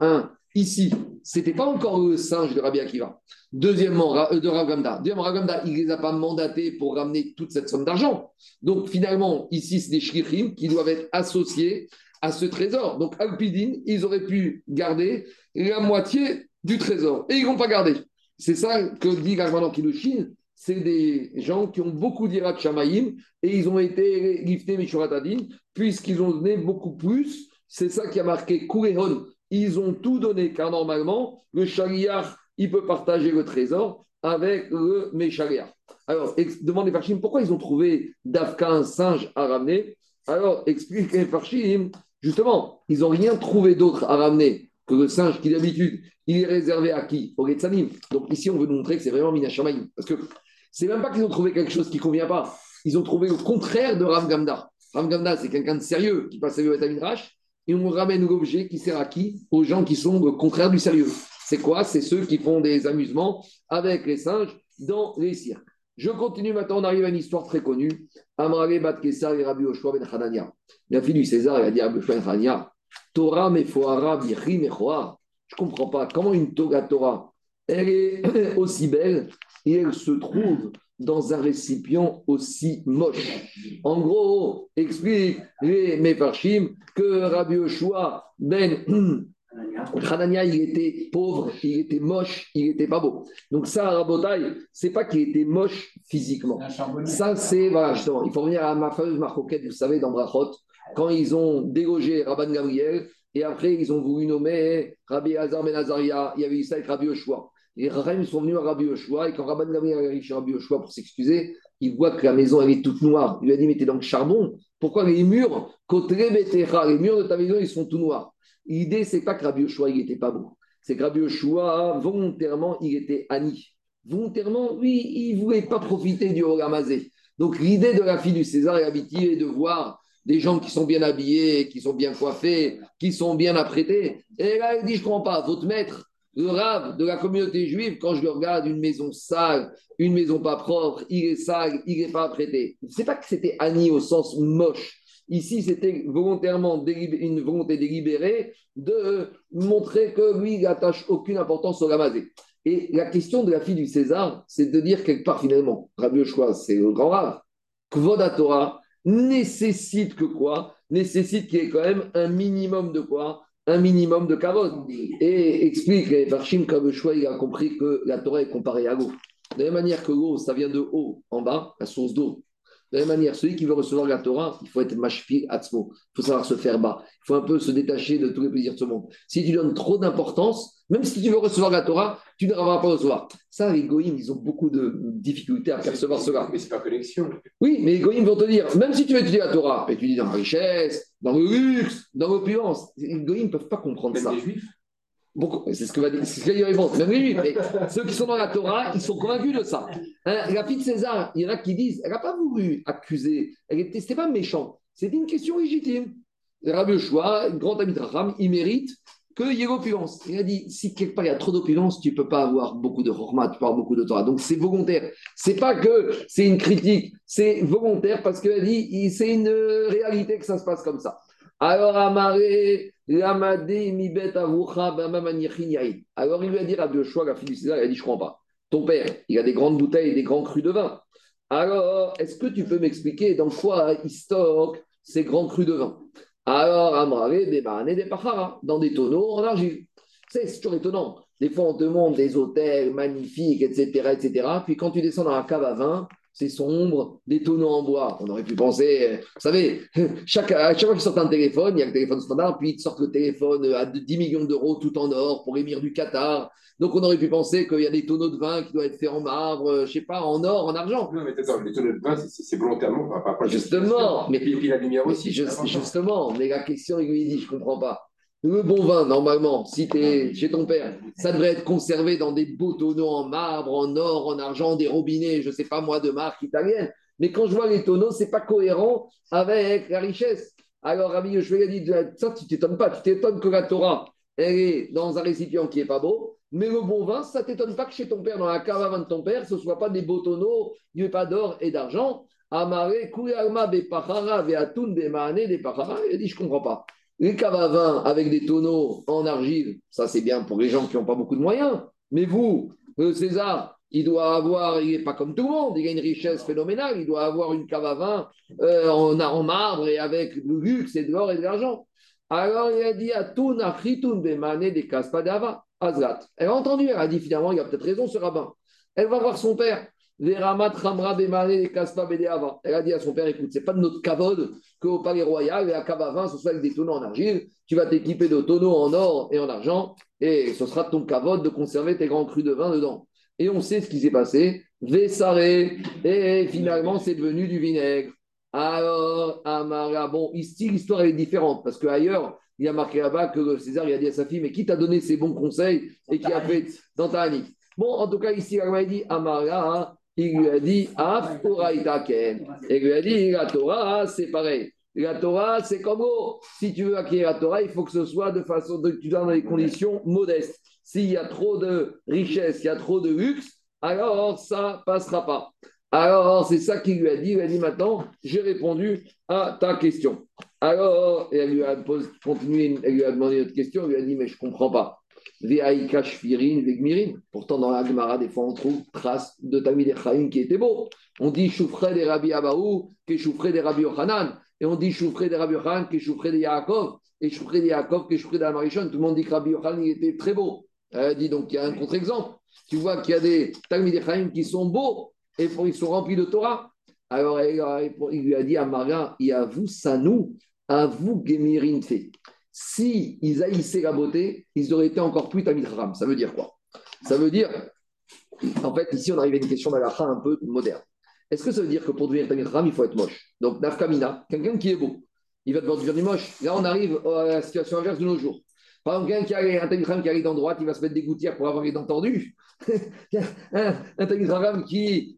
ici, c'était pas encore le singe de Rabbi Akiva. Deuxièmement, de Rav Gamda. Rav Gamda, il ne les a pas mandatés pour ramener toute cette somme d'argent. Donc finalement, ici, c'est des shlichim qui doivent être associés à ce trésor. Donc Alpidin, ils auraient pu garder la moitié du trésor. Et ils ne l'ont pas gardé. C'est ça que dit Gagmanan Kilushin. C'est des gens qui ont beaucoup d'Hirat Shamaïm et ils ont été giftés Mishurat Adin puisqu'ils ont donné beaucoup plus. C'est ça qui a marqué Kurehon. Ils ont tout donné, car normalement, le chariar, il peut partager le trésor avec le méchariar. Alors, demandez Farshim, pourquoi ils ont trouvé Davka un singe à ramener? Alors, expliquez Farshim, justement, ils n'ont rien trouvé d'autre à ramener que le singe qui, d'habitude, il est réservé à qui? Au Getsanim. Donc ici, on veut nous montrer que c'est vraiment Minashamaïm. Parce que c'est même pas qu'ils ont trouvé quelque chose qui ne convient pas. Ils ont trouvé le contraire de Rav Gamda. Rav Gamda, c'est quelqu'un de sérieux qui passe à Beit Hamikdash. Et on ramène l'objet qui sert à qui? Aux gens qui sont le contraire du sérieux. C'est quoi? C'est ceux qui font des amusements avec les singes dans les cirques. Je continue maintenant, on arrive à une histoire très connue. Amrale Bat Kesar et Rabbi Yehoshua ben Hanania. La fille du César, elle a dit à Rabbi Yehoshua ben Hanania, Torah mefoara bichri mechoar. Je ne comprends pas comment une Torah, elle est aussi belle et elle se trouve dans un récipient aussi moche. En gros, explique les Mefarshim que Rabbi Yehoshua ben Hanania, il était pauvre, il était moche, il n'était pas beau. Donc ça, Rabotai, c'est pas qu'il était moche physiquement. Ça, c'est, voilà, justement, il faut revenir à ma fameuse marcoquette, vous savez, dans Brachot, quand ils ont dégogé Rabban Gamriel, Et après, ils ont voulu nommer Rabbi Hazar Ben Azaria. Il y avait eu ça avec Rabbi Yoshua. Les Rahim sont venus à Rabbi Yoshua. Et quand Rabban Gamliel arrive chez Rabbi Yoshua pour s'excuser, il voit que la maison, elle est toute noire. Il lui a dit, mais t'es dans le charbon. Pourquoi les murs, les murs de ta maison, ils sont tout noirs? L'idée, c'est pas que Rabbi Yoshua, il n'était pas bon. C'est que Rabbi Yoshua, volontairement, il était Annie. Volontairement, oui, il ne voulait pas profiter du Olamazé. Donc, l'idée de la fille du César est habituée de voir des gens qui sont bien habillés, qui sont bien coiffés, qui sont bien apprêtés. Et là, elle dit, je ne comprends pas, votre maître, le rave de la communauté juive, quand je le regarde, une maison sale, une maison pas propre, il est sale, il n'est pas apprêté. Ce n'est pas que c'était Annie au sens moche. Ici, c'était volontairement une volonté délibérée de montrer que lui, il n'attache aucune importance au Olamazé. Et la question de la fille du César, c'est de dire quelque part finalement, Rabbi Yoshua, c'est le grand rave, Kvod HaTorah nécessite que quoi? Nécessite qu'il y ait quand même un minimum de quoi? Un minimum de kavod. Et explique les Farshim comme Yoshua, il a compris que la Torah est comparée à l'eau. De la même manière que l'eau, ça vient de haut en bas, la source d'eau. De la même manière, celui qui veut recevoir la Torah, il faut être mashpil atzmo, il faut savoir se faire bas, il faut un peu se détacher de tous les plaisirs de ce monde. Si tu donnes trop d'importance, même si tu veux recevoir la Torah, tu ne vas pas recevoir. Ça, les goïms, ils ont beaucoup de difficultés à percevoir cela. Mais c'est pas connexion. Oui, mais les goïms vont te dire, même si tu veux étudier la Torah, et tu dis dans la richesse, dans le luxe, dans l'opulence, les goïms ne peuvent pas comprendre même ça. Les juifs. Bon, c'est ce que va dire Yves, même les juifs, mais ceux qui sont dans la Torah, ils sont convaincus de ça. Hein, la fille de César, il y en a qui disent, elle n'a pas voulu accuser, c'était pas méchant, c'était une question légitime. Rabbi Yehoshua, grand ami de Raham, il mérite qu'il y ait l'opulence. Il a dit, si quelque part il y a trop d'opulence, tu ne peux pas avoir beaucoup de Horma, tu peux avoir beaucoup de Torah. Donc c'est volontaire. Ce n'est pas que c'est une critique, c'est volontaire parce qu'elle dit, c'est une réalité que ça se passe comme ça. Alors, Amaré, Lamadé, Mibet, Avoucha, Bamamaniachin, Yaïd. Alors, il lui a dit, Rabbi Yoshua, la fille du César, il a dit, je ne crois pas. Ton père, il a des grandes bouteilles et des grands crus de vin. Alors, est-ce que tu peux m'expliquer dans quoi il stocke ces grands crus de vin? Alors, Amaré, Bébané, des Pachara, dans des tonneaux en argile. C'est toujours étonnant. Des fois, on te montre des hôtels magnifiques, etc., etc. Puis, quand tu descends dans la cave à vin, c'est sombre, des tonneaux en bois. On aurait pu penser, vous savez, chaque fois qu'ils sortent un téléphone, il y a le téléphone standard, puis ils sortent le téléphone à 10 millions d'euros tout en or pour émir du Qatar. Donc on aurait pu penser qu'il y a des tonneaux de vin qui doivent être faits en marbre, je ne sais pas, en or, en argent. Non, mais attends, les tonneaux de vin, c'est volontairement. Pas justement. Mais puis la lumière aussi. Justement, mais la question, il lui dit, je ne comprends pas. Le bon vin, normalement, si tu es chez ton père, ça devrait être conservé dans des beaux tonneaux en marbre, en or, en argent, des robinets, je ne sais pas moi, de marque italienne. Mais quand je vois les tonneaux, ce n'est pas cohérent avec la richesse. Alors, Rabbi Yehoshua a dit, ça, tu ne t'étonnes pas. Tu t'étonnes que la Torah, elle est dans un récipient qui n'est pas beau. Mais le bon vin, ça ne t'étonne pas que chez ton père, dans la cave à vin de ton père, ce ne soit pas des beaux tonneaux, il n'y ait pas d'or et d'argent. Amaré, Kouyalma, Bepachara, Veatoun, Bemahane, Bepachara. Il a dit, je ne comprends pas. Les caves à vin avec des tonneaux en argile, ça c'est bien pour les gens qui n'ont pas beaucoup de moyens. Mais vous, César, il n'est pas comme tout le monde, il a une richesse phénoménale, il doit avoir une cave à vin en marbre et avec le luxe et de l'or et de l'argent. Alors il a dit à Tuna Khitoun Bemane de Kaspadava, Azrat. Elle a entendu, elle a dit finalement, il a peut-être raison ce rabbin. Elle va voir son père. Elle a dit à son père, écoute, c'est pas de notre cavode qu'au palais royal et à cave à vin, ce soit avec des tonneaux en argile, tu vas t'équiper de tonneaux en or et en argent, et ce sera ton cavode de conserver tes grands crus de vin dedans. Et on sait ce qui s'est passé, Vessaré, et finalement c'est devenu du vinaigre. Alors, Amara, bon, ici l'histoire est différente, parce qu'ailleurs, il y a marqué là-bas que César il a dit à sa fille, mais qui t'a donné ces bons conseils et qui a fait dans ta Annie. Bon, en tout cas, ici, il dit Amara. Il lui a dit, Af Oraita Ken. Il lui a dit, la Torah, c'est pareil. La Torah, c'est comme l'eau. Si tu veux acquérir la Torah, il faut que ce soit de façon, que tu donnes dans des conditions modestes. S'il y a trop de richesse, il y a trop de luxe, alors ça ne passera pas. Alors, c'est ça qu'il lui a dit. Il lui a dit, maintenant, j'ai répondu à ta question. Alors, elle lui a continué, elle lui a demandé une autre question. Elle lui a dit, mais je ne comprends pas. Pourtant, dans la Gemara, des fois, on trouve traces de Talmid et Chaim qui étaient beaux. On dit Choufré des Rabbi Abahu, qui Choufré des Rabbi Yochanan. Et on dit Choufré des Rabbi Yochanan, qui Choufré des Yaakov. Et Choufré des Yaakov, qui Choufré des Amarishon. Tout le monde dit que Rabbi Yochanan était très beau. Dis donc, il y a un contre-exemple. Tu vois qu'il y a des Talmid et Chaim qui sont beaux et ils sont remplis de Torah. Alors, il lui a dit à Maria, et à vous, Sanou, à vous, Gemirin Fe. si ils haïssaient la beauté, ils auraient été encore plus Tamid Chacham. Ça veut dire quoi? Ça veut dire, en fait, ici on arrive à une question d'Alacha un peu moderne. Est-ce que ça veut dire que pour devenir Tamid Chacham, il faut être moche? Donc, Nafka Mina, quelqu'un qui est beau, il va devoir devenir moche. Là, on arrive à la situation inverse de nos jours. Par exemple, quelqu'un qui a un Tamid Chacham qui a les dents droites, il va se mettre des gouttières pour avoir les dents tendues. Un Tamid Chacham qui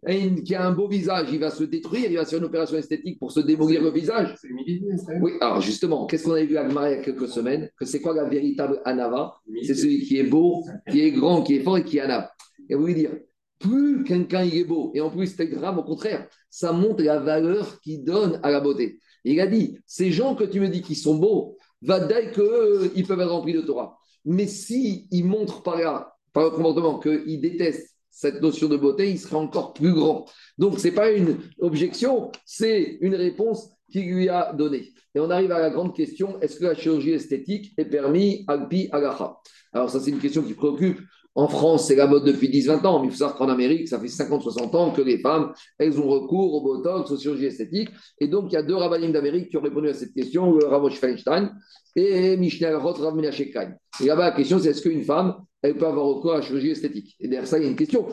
a un beau visage, il va se détruire, il va se faire une opération esthétique pour se démolir le visage. C'est humilité, ça. Oui, alors justement, qu'est-ce qu'on avait vu à Gemara il y a quelques semaines? Que c'est quoi la véritable Anava? C'est celui qui est beau, qui est grand, qui est fort et qui est Anava. Et vous voulez dire, plus quelqu'un il est beau, et en plus c'est grave, au contraire, ça montre la valeur qu'il donne à la beauté. Et il a dit, ces gens que tu me dis qui sont beaux, va dire qu'ils peuvent être remplis de Torah. Mais s'ils montrent par là, par leur comportement, qu'ils détestent cette notion de beauté, ils seraient encore plus grands. Donc ce n'est pas une objection, c'est une réponse qui lui a donnée. Et on arrive à la grande question, est-ce que la chirurgie esthétique est permise Alpi Agacha? Alors ça, c'est une question qui préoccupe. En France, c'est la mode depuis 10-20 ans, mais il faut savoir qu'en Amérique, ça fait 50-60 ans que les femmes, elles ont recours au botox, aux chirurgies esthétiques. Et donc, il y a deux rabbinim d'Amérique qui ont répondu à cette question, Rav Moshe Feinstein et Mishnah Rav Menache Kain. Et là-bas, la question, c'est est-ce qu'une femme, elle peut avoir recours à la chirurgie esthétique? Et derrière ça, il y a une question.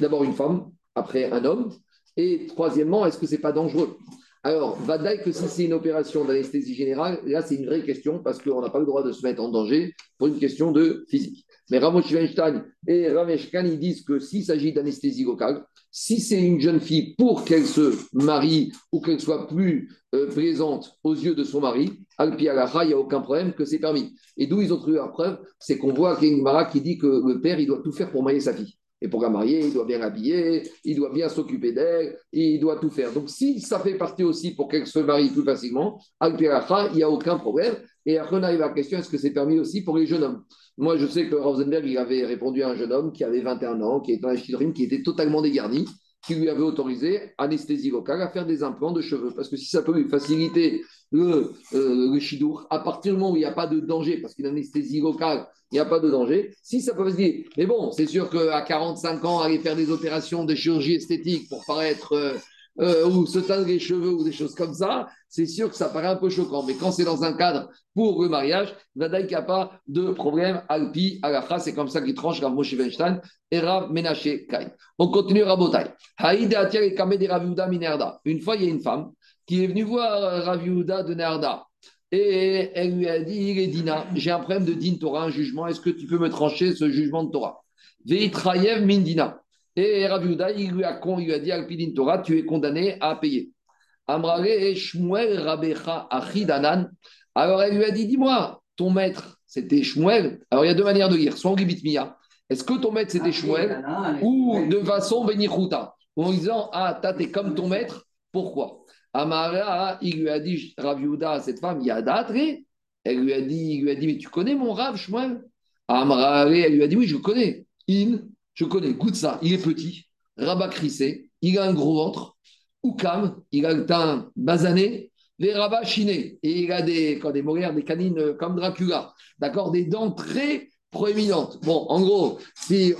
D'abord une femme, après un homme. Et troisièmement, est-ce que ce n'est pas dangereux? Alors, vadaï que si c'est une opération d'anesthésie générale, là, c'est une vraie question parce qu'on n'a pas le droit de se mettre en danger pour une question de physique. Mais Rav Moshe Feinstein et Rav Menache Kain, ils disent que s'il s'agit d'anesthésie locale, si c'est une jeune fille pour qu'elle se marie ou qu'elle soit plus présente aux yeux de son mari, Alpi Alacha, il n'y a aucun problème que c'est permis. Et d'où ils ont trouvé leur preuve, c'est qu'on voit qu'il y a une mara qui dit que le père, il doit tout faire pour marier sa fille. Et pour la marier, il doit bien l'habiller, il doit bien s'occuper d'elle, il doit tout faire. Donc, si ça fait partie aussi pour qu'elle se marie plus facilement, Alpi Alacha, il n'y a aucun problème. Et après, on arrive à la question, est-ce que c'est permis aussi pour les jeunes hommes? Moi, je sais que Rosenberg, il avait répondu à un jeune homme qui avait 21 ans, qui était un chidrim, qui était totalement dégarni, qui lui avait autorisé, anesthésie locale, à faire des implants de cheveux. Parce que si ça peut lui faciliter le chidour, à partir du moment où il n'y a pas de danger, parce qu'une anesthésie locale, il n'y a pas de danger, si ça peut faciliter. Mais bon, c'est sûr qu'à 45 ans, aller faire des opérations de chirurgie esthétique pour paraître... ou se teindre les cheveux ou des choses comme ça, c'est sûr que ça paraît un peu choquant. Mais quand c'est dans un cadre pour le mariage, Vadaï qu'il n'y a pas de problème. Alpi, Alacha, c'est comme ça qu'il tranche Rav Moshe Feinstein et Rav Menache Kain. On continue Rabotai. Haïd Atia et Kamé de Rav Youda de Nearda. Une fois, il y a une femme qui est venue voir Rav Youda de Nearda et elle lui a dit, il est Dina, j'ai un problème de Din Torah, un jugement, est-ce que tu peux me trancher ce jugement de Torah? Veitrayev min Dina. Et Rav Youda, il lui a dit, Alpidin Torah, tu es condamné à payer. Amrare et Shmuel Rabecha Achidanan. Alors elle lui a dit, dis-moi, ton maître, c'était Shmuel. Alors il y a deux manières de lire. Soit on dit Bitmiya. Est-ce que ton maître, c'était Shmuel? Ou de façon Benichuta. En disant, ah, t'es comme ton maître. Pourquoi? Amara, il lui a dit, Rav Youda, à cette femme, Yadatre. Elle lui a dit, mais tu connais mon Rav, Shmuel? Amrare, elle lui a dit, oui, je connais. Je connais, goûte ça, il est petit, rabat crissé, il a un gros ventre, oukam, il a le teint basané, les rabats chinés, et il a des molaires, des canines comme Dracula, d'accord, des dents très proéminentes. Bon, en gros, si.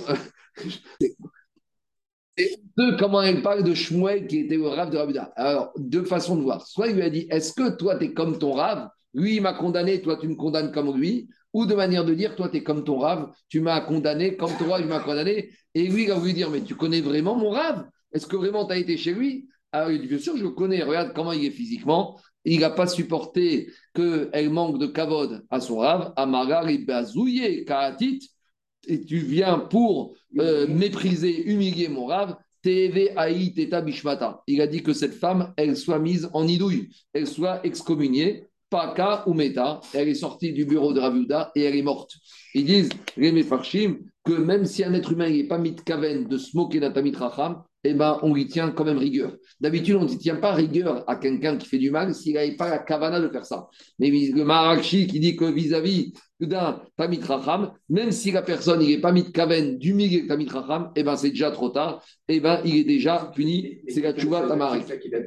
Et de comment elle parle de Shmuel qui était le Rav de Rav Youda. Alors, deux façons de voir. Soit il lui a dit, est-ce que toi, tu es comme ton Rav? Lui, il m'a condamné, toi, tu me condamnes comme lui. Ou de manière de dire, toi, tu es comme ton Rav, tu m'as condamné, comme ton Rav, tu m'as condamné. Et lui, il a voulu dire, mais tu connais vraiment mon Rav? Est-ce que vraiment tu as été chez lui? Alors, il dit, bien sûr, je le connais, regarde comment il est physiquement. Il n'a pas supporté qu'elle manque de kavod à son Rav. Amarar et Bazouye, Kaatit, et tu viens pour mépriser, humilier mon Rav. TV Aït et Tabishmata. Il a dit que cette femme, elle soit mise en idouille, elle soit excommuniée. Paka ou Meta, elle est sortie du bureau de Rav Youda et elle est morte. Ils disent, les Mefarshim, que même si un être humain n'est pas mis de kaven de se moquer d'un Tamid Chacham, eh ben, on lui tient quand même rigueur. D'habitude, on ne tient pas rigueur à quelqu'un qui fait du mal s'il n'avait pas la kavana de faire ça. Mais le Maharsha qui dit que vis-à-vis d'un Tamid Chacham, même si la personne n'est pas mis de kaven d'humilier le Tamid Chacham, eh ben, c'est déjà trop tard, eh ben, il est déjà puni. C'est la tchouva Tamarik. C'est ça qu'il a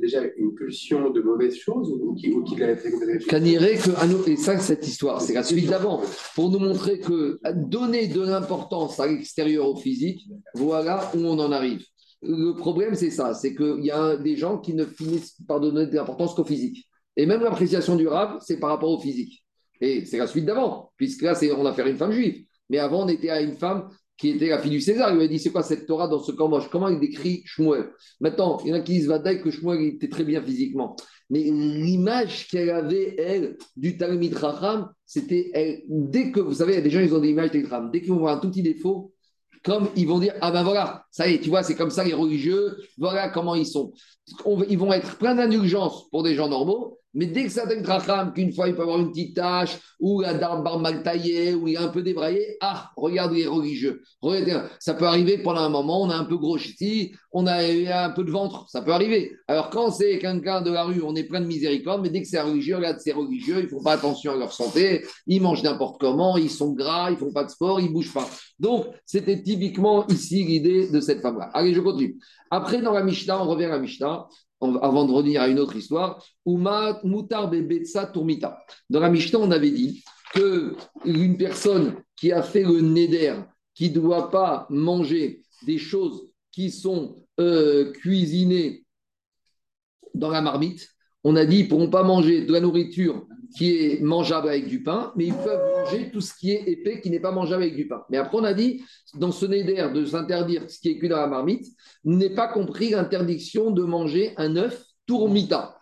déjà une pulsion de mauvaise chose ou qu'il a fait que. Et ça, cette histoire, c'est la suite d'avant. Pour nous montrer que donner de l'importance à l'extérieur au physique, voilà où on en arrive. Le problème, c'est ça, c'est qu'il y a des gens qui ne finissent par donner de l'importance qu'au physique. Et même l'appréciation du Rav, c'est par rapport au physique. Et c'est la suite d'avant, puisque là, on a affaire à une femme juive. Mais avant, on était à une femme qui était la fille du César. Il lui a dit, c'est quoi cette Torah dans ce camp moche? Comment il décrit Shmuel? Maintenant, il y en a qui disent Vadaï que Shmuel était très bien physiquement. Mais l'image qu'elle avait, elle, du Talmid Raham, c'était, elle, dès que, vous savez, il y a des gens, ils ont des images Talmid Raham. Dès qu'ils vont voir un tout petit défaut, comme ils vont dire, ah ben voilà, ça y est, tu vois, c'est comme ça les religieux, voilà comment ils sont. Ils vont être plein d'indulgence pour des gens normaux, mais dès que ça Talmid Raham, qu'une fois, il peut avoir une petite tache, ou la barbe mal taillée, ou il est un peu débraillé, ah, regarde les religieux. Regardez, ça peut arriver pendant un moment, on a un peu grossi, on a un peu de ventre, ça peut arriver. Alors quand c'est quelqu'un de la rue, on est plein de miséricorde, mais dès que c'est religieux, regarde, c'est religieux, ils ne font pas attention à leur santé, ils mangent n'importe comment, ils sont gras, ils ne font pas de sport, ils ne bougent pas. Donc, c'était typiquement ici l'idée de cette femme-là. Allez, je continue. Après, dans la Mishnah, on revient à la Mishnah, avant de revenir à une autre histoire, Uma Mutar Bebetsa Turmita. Dans la Mishnah, on avait dit qu'une personne qui a fait le neder, qui ne doit pas manger des choses qui sont cuisinées dans la marmite, on a dit qu'ils ne pourront pas manger de la nourriture qui est mangeable avec du pain, mais ils peuvent manger tout ce qui est épais, qui n'est pas mangeable avec du pain. Mais après, on a dit, dans ce neder, de s'interdire ce qui est cuit dans la marmite, n'est pas compris l'interdiction de manger un œuf tourmita.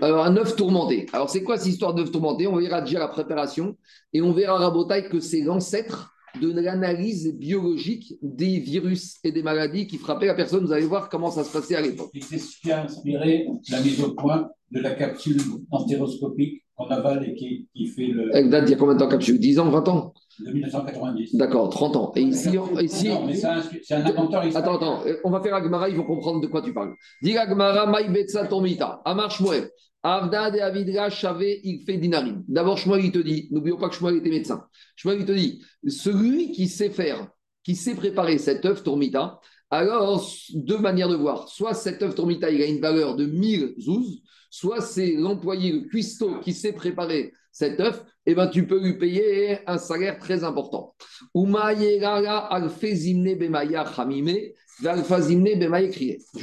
Alors, un œuf tourmenté. Alors, c'est quoi cette histoire d'œuf tourmenté? On verra déjà la préparation et on verra, Rabotai, que c'est l'ancêtre de l'analyse biologique des virus et des maladies qui frappaient la personne. Vous allez voir comment ça se passait à l'époque. Et c'est ce qui a inspiré la mise au point de la capsule entéroscopique qu'on avale et qui fait le... Elle date d'il y a combien de temps, capsule? 10 ans, 20 ans? De 1990. D'accord, 30 ans. Et ici... Non, mais c'est un inventeur historique. Attends, on va faire la Gemara, ils vont comprendre de quoi tu parles. Dis la Gemara, Maï Betsa Tomita, Amar Shmuel, Avda de Avidra Chavé, il fait dinarim. D'abord, Shmuel, il te dit, n'oublions pas que Shmuel était médecin. Shmuel, il te dit, celui qui sait faire, qui sait préparer cet œuf Tomita, alors, deux manières de voir. Soit cet œuf Tomita, il a une valeur de 1000 zouz, soit c'est l'employé, le cuistot qui sait préparer cet œuf, eh ben, tu peux lui payer un salaire très important. Je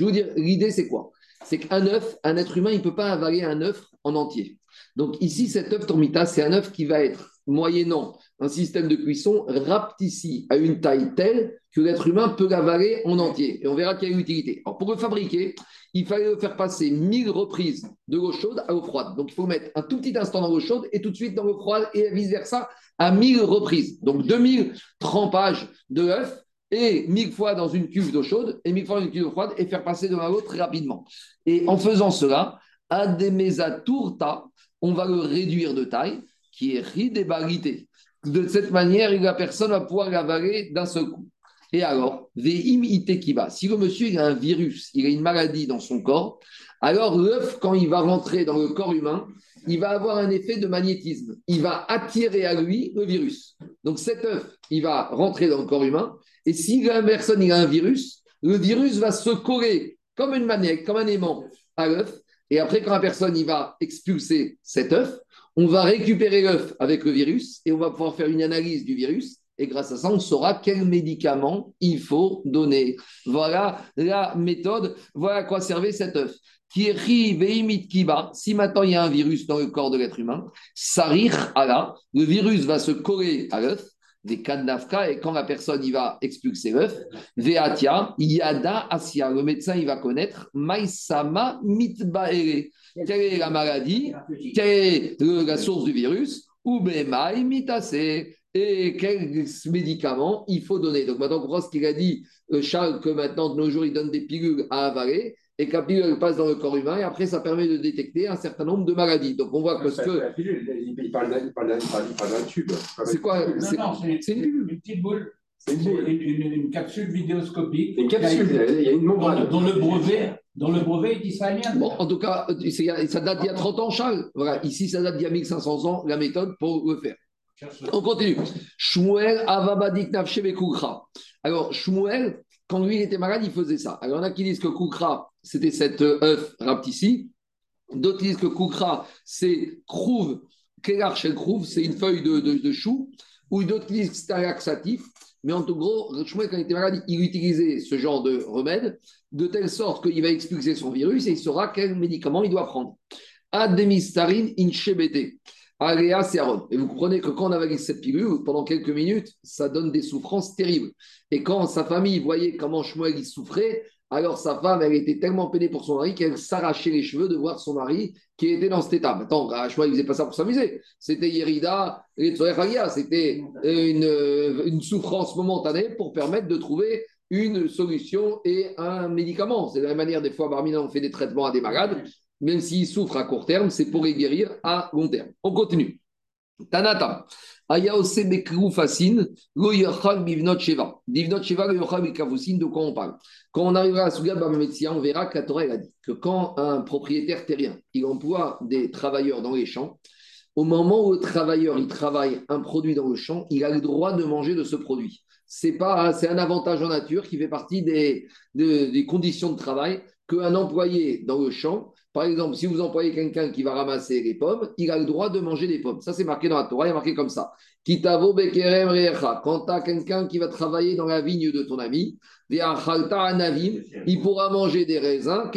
vous dire, l'idée c'est quoi? C'est qu'un œuf, un être humain, il ne peut pas avaler un œuf en entier. Donc ici, cet œuf tourmita, c'est un œuf qui va être, moyennant un système de cuisson, rapetissé à une taille telle que l'être humain peut l'avaler en entier. Et on verra quelle est l'utilité. Alors, pour le fabriquer, il fallait le faire passer 1000 reprises de l'eau chaude à l'eau froide. Donc, il faut mettre un tout petit instant dans l'eau chaude et tout de suite dans l'eau froide et vice-versa à 1000 reprises. Donc, 2000 trempages de œufs et 1000 fois dans une cuve d'eau chaude et 1000 fois dans une cuve d'eau froide et faire passer de l'un à l'autre très rapidement. Et en faisant cela, à des mesaturta, on va le réduire de taille, qui est ridébalité. De cette manière, la personne va pouvoir l'avaler d'un seul coup. Et alors, veim itekiba. Si le monsieur il a un virus, il a une maladie dans son corps, alors l'œuf, quand il va rentrer dans le corps humain, il va avoir un effet de magnétisme. Il va attirer à lui le virus. Donc cet œuf, il va rentrer dans le corps humain. Et si la personne il a un virus, le virus va se coller comme une manette, comme un aimant à l'œuf. Et après, quand la personne il va expulser cet œuf, on va récupérer l'œuf avec le virus et on va pouvoir faire une analyse du virus. Et grâce à ça, on saura quel médicament il faut donner. Voilà la méthode. Voilà à quoi servait cet œuf. Kiri veimit kiba. Si maintenant il y a un virus dans le corps de l'être humain, sarir ala. Le virus va se coller à l'œuf. Des kadnafka, et quand la personne il va expulser l'œuf, veatia, yada asia, le médecin il va connaître maïsama mitbaere, quelle est la maladie, quelle est la source du virus, ou bemaï mitase, et quel médicament il faut donner. Donc maintenant on comprend ce qu'il a dit Charles, que maintenant de nos jours il donne des pilules à avaler, et que la pilule passe dans le corps humain, et après, ça permet de détecter un certain nombre de maladies. Donc, on voit que ce que... La pilule, il parle d'un tube. C'est quoi? C'est une petite boule. C'est une capsule vidéoscopique. Une capsule, il y a une membrane. Dans le brevet, il dit ça à rien. Bon, en tout cas, ça date d'il y a 30 ans, Charles. Voilà, ici, ça date d'il y a 1500 ans, la méthode pour le faire. On continue. Shmuel avabadik nafshe bekukra. Alors, Shmuel, quand lui, il était malade, il faisait ça. Alors, il y en a qui disent que Koukra, c'était cet œuf rapetissé. D'autres disent que Koukra, c'est Krouv, Kelarchel Krouv, c'est une feuille de chou. Ou d'autres disent que c'est un laxatif. Mais en tout gros, Shmuel, quand il était malade, il utilisait ce genre de remède, de telle sorte qu'il va expulser son virus et il saura quel médicament il doit prendre. Ademistarine inchebete. Aléa, c'est Aaron. Et vous comprenez que quand on avalise cette pilule, pendant quelques minutes, ça donne des souffrances terribles. Et quand sa famille voyait comment Shmuel il souffrait, alors sa femme, elle était tellement peinée pour son mari qu'elle s'arrachait les cheveux de voir son mari qui était dans cet état. Attends, Shmuel, il faisait pas ça pour s'amuser. C'était Yerida, c'était une souffrance momentanée pour permettre de trouver une solution et un médicament. C'est de la même manière, des fois, Barmina, on fait des traitements à des malades. Même s'ils souffrent à court terme, c'est pour les guérir à long terme. On continue. Tanata. Ayaose Bekrou Fassin, Lo Yachal Bivnot Sheva. Bivnot Sheva, Lo Yachal Bikavousin, de quoi on parle? Quand on arrivera à Souga Bamemetsia, on verra que la Torah a dit que quand un propriétaire terrien, il emploie des travailleurs dans les champs, au moment où le travailleur il travaille un produit dans le champ, il a le droit de manger de ce produit. C'est un avantage en nature qui fait partie des conditions de travail qu'un employé dans le champ. Par exemple, si vous employez quelqu'un qui va ramasser les pommes, il a le droit de manger des pommes. Ça, c'est marqué dans la Torah, il est marqué comme ça. Kitavo bekerem recha. Quand tu as quelqu'un qui va travailler dans la vigne de ton ami, il pourra manger des raisins,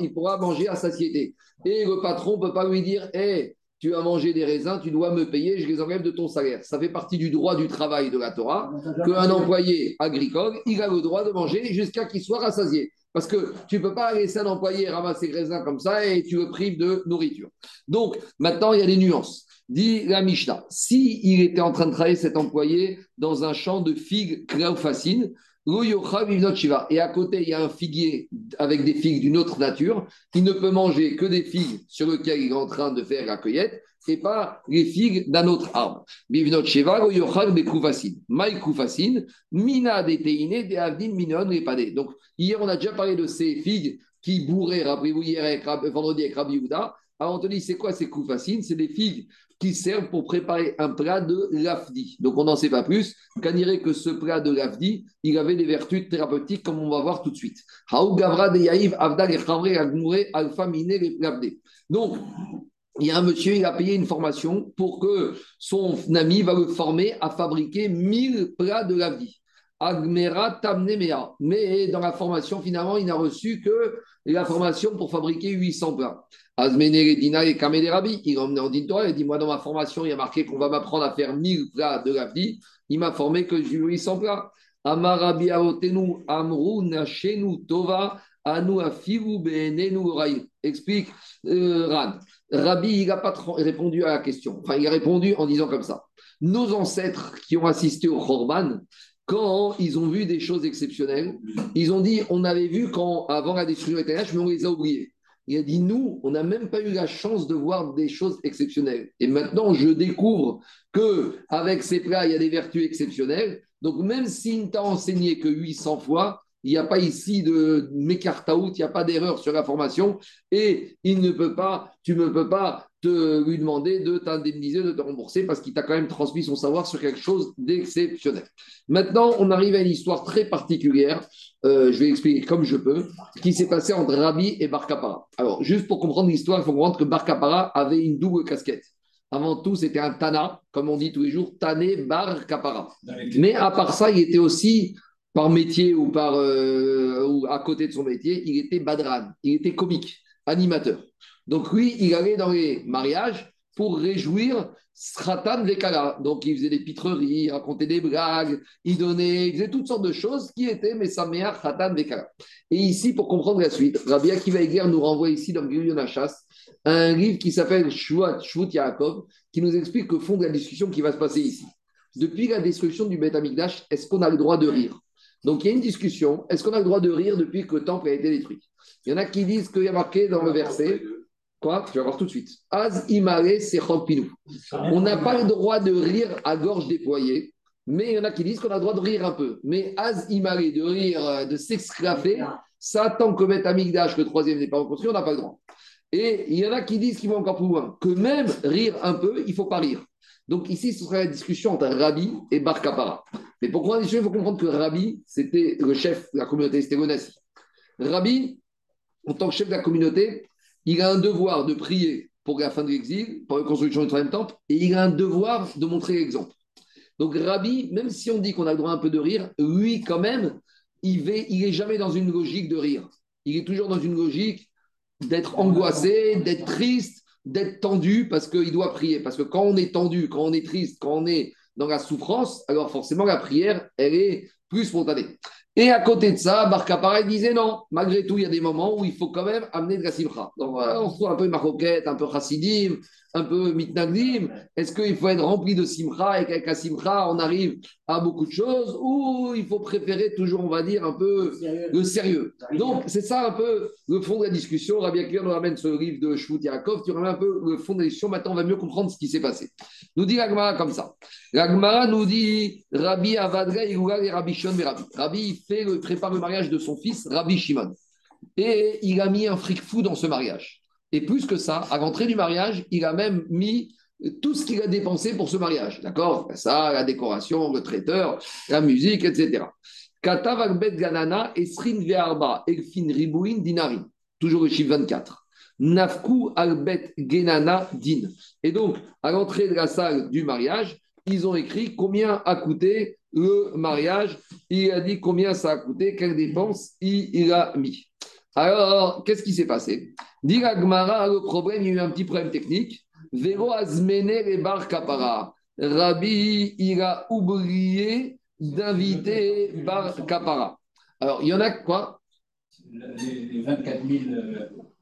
il pourra manger à satiété. Et le patron ne peut pas lui dire hey, « tu as mangé des raisins, tu dois me payer, je les enlève de ton salaire. » Ça fait partie du droit du travail de la Torah, qu'un employé agricole, il a le droit de manger jusqu'à qu'il soit rassasié. Parce que tu ne peux pas laisser un employé ramasser les raisins comme ça et tu le prives de nourriture. Donc, maintenant, il y a des nuances. Dit la Mishnah, s'il était en train de travailler cet employé dans un champ de figues cléophacines, et à côté, il y a un figuier avec des figues d'une autre nature, il ne peut manger que des figues sur lesquelles il est en train de faire la cueillette et pas les figues d'un autre arbre. Donc, hier, on a déjà parlé de ces figues qui bourraient, rappelez-vous, hier, vendredi avec Rabbi Yehoshua. Alors, Anthony, c'est quoi ces coups? C'est des figues qui servent pour préparer un plat de lafdi. Donc, on n'en sait pas plus. Qu'on dirait que ce plat de lafdi, il avait des vertus thérapeutiques, comme on va voir tout de suite. Donc, il y a un monsieur, il a payé une formation pour que son ami va le former à fabriquer 1000 plats de lafdi. Mais dans la formation, finalement, il n'a reçu que la formation pour fabriquer 800 plats. Il emmené en Dintora, il dit, moi dans ma formation, il y a marqué qu'on va m'apprendre à faire 1000 plats de l'Avdi. Il m'a formé que j'ai 800 plats. Explique Ran. Rabbi, il n'a pas répondu à la question. Enfin, il a répondu en disant comme ça. Nos ancêtres qui ont assisté au Khorban, quand ils ont vu des choses exceptionnelles, ils ont dit, on avait vu quand, avant la destruction des Tayash, mais on les a oubliés. Il a dit, nous, on n'a même pas eu la chance de voir des choses exceptionnelles. Et maintenant, je découvre qu'avec ces plats, il y a des vertus exceptionnelles. Donc, même s'il ne t'a enseigné que 800 fois, il n'y a pas ici de mécartaout, il n'y a pas d'erreur sur la formation. Et tu ne peux pas lui demander de t'indemniser, de te rembourser, parce qu'il t'a quand même transmis son savoir sur quelque chose d'exceptionnel. Maintenant, on arrive à une histoire très particulière. Je vais expliquer comme je peux qui s'est passé entre Rabbi et Bar Kappara. Alors, juste pour comprendre l'histoire, il faut comprendre que Bar Kappara avait une double casquette. Avant tout, c'était un Tana, comme on dit tous les jours, Tané Bar Kappara. Mais à part ça, il était aussi, par métier ou ou à côté de son métier, il était Badran, il était comique, animateur. Donc lui, il allait dans les mariages pour réjouir Sratan Vekala. Donc, il faisait des pitreries, il racontait des blagues, il donnait, il faisait toutes sortes de choses qui étaient Mesamea Sratan Vekala. Et ici, pour comprendre la suite, Rabbi Akiva nous renvoie ici dans Giluyonachas un livre qui s'appelle Shvout Yaakov, qui nous explique le fond de la discussion qui va se passer ici. Depuis la destruction du Beit Hamikdash, est-ce qu'on a le droit de rire? Donc, il y a une discussion, est-ce qu'on a le droit de rire depuis que le temple a été détruit? Il y en a qui disent qu'il y a marqué dans le verset... Quoi ? Tu vas voir tout de suite. Az imare sechopinou. On n'a pas le droit de rire à gorge déployée, mais il y en a qui disent qu'on a le droit de rire un peu. Mais az imare, de rire, de s'exclaver, ça, tant que Beit Hamikdash, le troisième n'est pas reconstruit, on n'a pas le droit. Et il y en a qui disent qu'ils vont encore plus loin, que même rire un peu, il ne faut pas rire. Donc ici, ce serait la discussion entre Rabbi et Bar Kappara. Mais pour comprendre, il faut comprendre que Rabbi, c'était le chef de la communauté, c'était le Nasi. Rabbi, en tant que chef de la communauté, il a un devoir de prier pour la fin de l'exil, pour la construction du troisième temple, et il a un devoir de montrer l'exemple. Donc Rabbi, même si on dit qu'on a le droit un peu de rire, lui quand même, il n'est jamais dans une logique de rire. Il est toujours dans une logique d'être angoissé, d'être triste, d'être tendu parce qu'il doit prier. Parce que quand on est tendu, quand on est triste, quand on est dans la souffrance, alors forcément la prière, elle est plus spontanée. Et à côté de ça, Bar Kappara disait non, malgré tout, il y a des moments où il faut quand même amener de la simcha. Donc on se trouve un peu maroquette, un peu chassidim, un peu mitnagdim. Est-ce qu'il faut être rempli de simcha et qu'avec la simcha, on arrive à beaucoup de choses, ou il faut préférer toujours, on va dire, un peu le sérieux. Donc c'est ça un peu le fond de la discussion. Rabbi Akiva nous ramène ce livre de Shvout Yaakov, tu ramènes un peu le fond de la discussion. Maintenant, on va mieux comprendre ce qui s'est passé. Nous dit la Gemara comme ça. La Gemara nous dit Rabbi Avadra, Ilougal et Rabbi Shimon, Rabbi prépare le mariage de son fils, Rabbi Shimon. Et il a mis un fric-fou dans ce mariage. Et plus que ça, à l'entrée du mariage, il a même mis tout ce qu'il a dépensé pour ce mariage. D'accord ? Ça, la décoration, le traiteur, la musique, etc. Toujours le chiffre 24. Nafku albet genana din. Et donc, à l'entrée de la salle du mariage, ils ont écrit combien a coûté le mariage, il a dit combien ça a coûté, quelles dépenses il a mis. Alors, qu'est-ce qui s'est passé ? Dit la Gemara, le problème, il y a eu un petit problème technique. Vero azmené le Bar Kappara. Rabbi, il a oublié d'inviter Bar Kappara. Alors, il y en a quoi ? Les 24 000...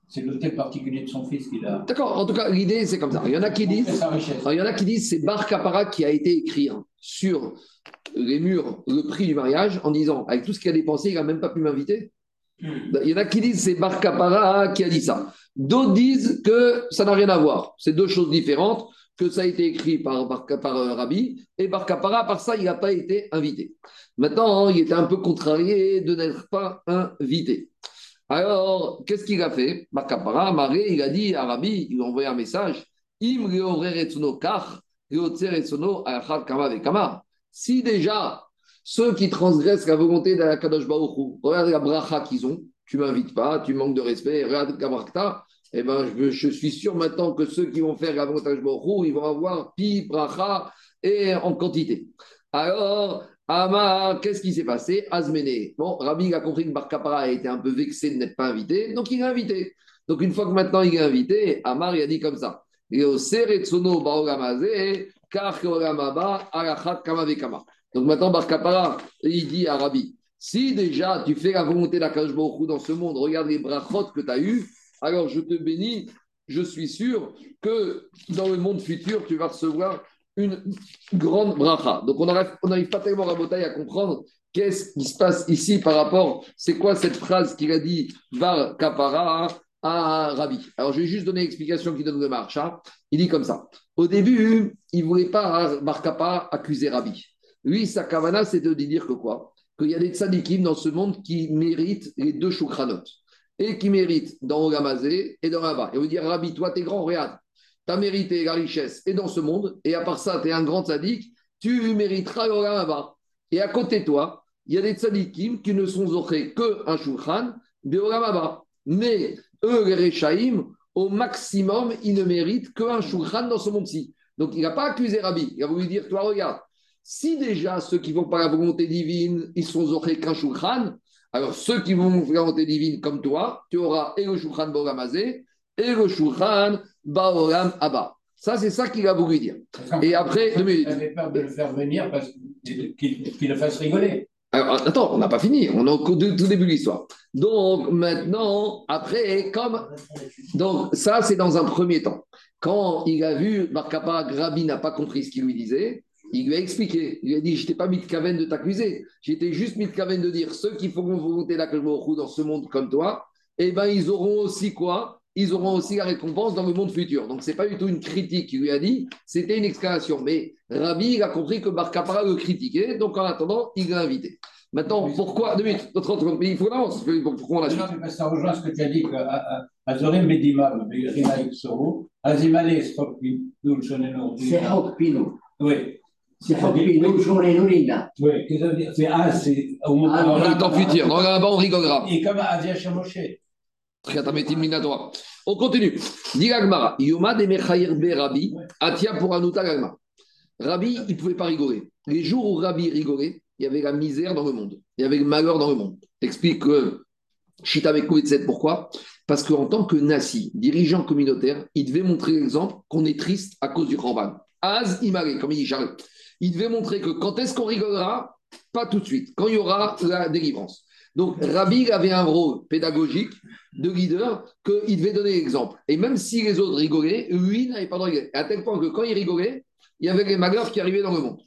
C'est l'hôtel particulier de son fils qu'il a. D'accord, en tout cas, l'idée, c'est comme ça. Il y en a qui disent c'est Bar Kappara qui a été écrire sur les murs le prix du mariage en disant avec tout ce qu'il a dépensé, il n'a même pas pu m'inviter. Il y en a qui disent c'est Bar Kappara qui a dit ça. D'autres disent que ça n'a rien à voir. C'est deux choses différentes, que ça a été écrit par Rabbi et Bar Kappara, par ça, il n'a pas été invité. Maintenant, il était un peu contrarié de n'être pas invité. Alors, qu'est-ce qu'il a fait ? Bar Kappara, Maré, il a dit à Rabbi, il lui a envoyé un message. Si déjà, ceux qui transgressent la volonté d'Akadosh Baruch Hu, regarde la bracha qu'ils ont, tu ne m'invites pas, tu manques de respect, regarde Kabrakta, eh ben, je suis sûr maintenant que ceux qui vont faire la volonté d'Akadosh Baruch Hu, ils vont avoir pi, bracha et en quantité. Alors, Amar, qu'est-ce qui s'est passé ? Azmené. Bon, Rabbi a compris que Bar Kappara a été un peu vexé de n'être pas invité, donc il est invité. Donc une fois que maintenant il est invité, Amar il a dit comme ça. Donc maintenant Bar Kappara, il dit à Rabbi, si déjà tu fais la volonté d'Akadosh Baruch Hu dans ce monde, regarde les brachot que tu as eues, alors je te bénis, je suis sûr que dans le monde futur, tu vas recevoir une grande bracha. Donc on n'arrive pas tellement à Botaï à comprendre qu'est-ce qui se passe ici par rapport, c'est quoi cette phrase qu'il a dit Bar Kappara à Rabbi. Alors je vais juste donner l'explication qu'il donne de Maharsha. Il dit comme ça. Au début, il ne voulait pas Bar Kappara accuser Rabbi. Lui, sa kavana, c'est de dire que quoi ? Qu'il y a des tzadikim dans ce monde qui méritent les deux choukranot et qui méritent dans Olamazé et dans là-bas. Et on veut dire Rabbi, toi t'es grand, regarde. Tu as mérité la richesse et dans ce monde, et à part ça, tu es un grand tzaddik, tu mériteras l'Olam Haba. Et à côté de toi, il y a des tzaddikim qui ne sont offrés qu'un shulchan de Olam Haba. Mais eux, les Rechaim, au maximum, ils ne méritent qu'un shulchan dans ce monde-ci. Donc il n'a pas accusé Rabbi, il a voulu dire, toi regarde, si déjà ceux qui ne vont pas la volonté divine, ils sont offrés qu'un shulchan, alors ceux qui vont la volonté divine comme toi, tu auras et le shulchan de Olam Hazé, et le shulchan Baolam Abba. Ça, c'est ça qu'il a voulu dire. Et après, il avait peur de le faire venir parce qu'il le fasse rigoler. Alors, attends, on n'a pas fini. On est au tout début de l'histoire. Donc, maintenant, après, comme... Donc, ça, c'est dans un premier temps. Quand il a vu Bar Kappara, Rabbi n'a pas compris ce qu'il lui disait, il lui a expliqué. Il lui a dit, je ne t'ai pas mis de caverne de t'accuser. J'étais juste mis de caverne de dire, ceux qui feront volonté la Kalba dans ce monde comme toi, eh bien, ils auront aussi quoi ? Ils auront aussi la récompense dans le monde futur. Donc, ce n'est pas du tout une critique qu'il lui a dit, c'était une exclamation. Mais Rabbi, il a compris que Bar Kappara le critiquait, donc en attendant, il l'a invité. Maintenant, mais pourquoi 2 minutes, 30 secondes, mais il faut l'avance. Pourquoi on l'a suivi ? Non, ça rejoint ce que tu as dit, qu'Azorem Bedimam, Rimaïk Soro, Azimale Sropinul Shonenor. C'est Hopino. Oui. C'est Hopino Shonenurina. Oui, qu'est-ce que ça veut dire ? C'est A, c'est au moment où on est en futur. Donc là-bas, on rigolera. Et comme Azia Shamoshe. On continue. Dit Gagmara, Yoma de Mechayer Be Rabbi, Atia pour Anuta Gagmara. Rabbi, il ne pouvait pas rigoler. Les jours où Rabbi rigolait, il y avait la misère dans le monde. Il y avait le malheur dans le monde. Explique que Chita Bekovitzet, pourquoi? Parce qu'en tant que Nassi, dirigeant communautaire, il devait montrer l'exemple qu'on est triste à cause du Korban. Az Imare, comme il dit Charles. Il devait montrer que quand est-ce qu'on rigolera? Pas tout de suite, quand il y aura la délivrance. Donc, Rabbi avait un rôle pédagogique de leader qu'il devait donner l'exemple. Et même si les autres rigolaient, lui n'avait pas de rigoler. À tel point que quand il rigolait, il y avait les malheurs qui arrivaient dans le monde.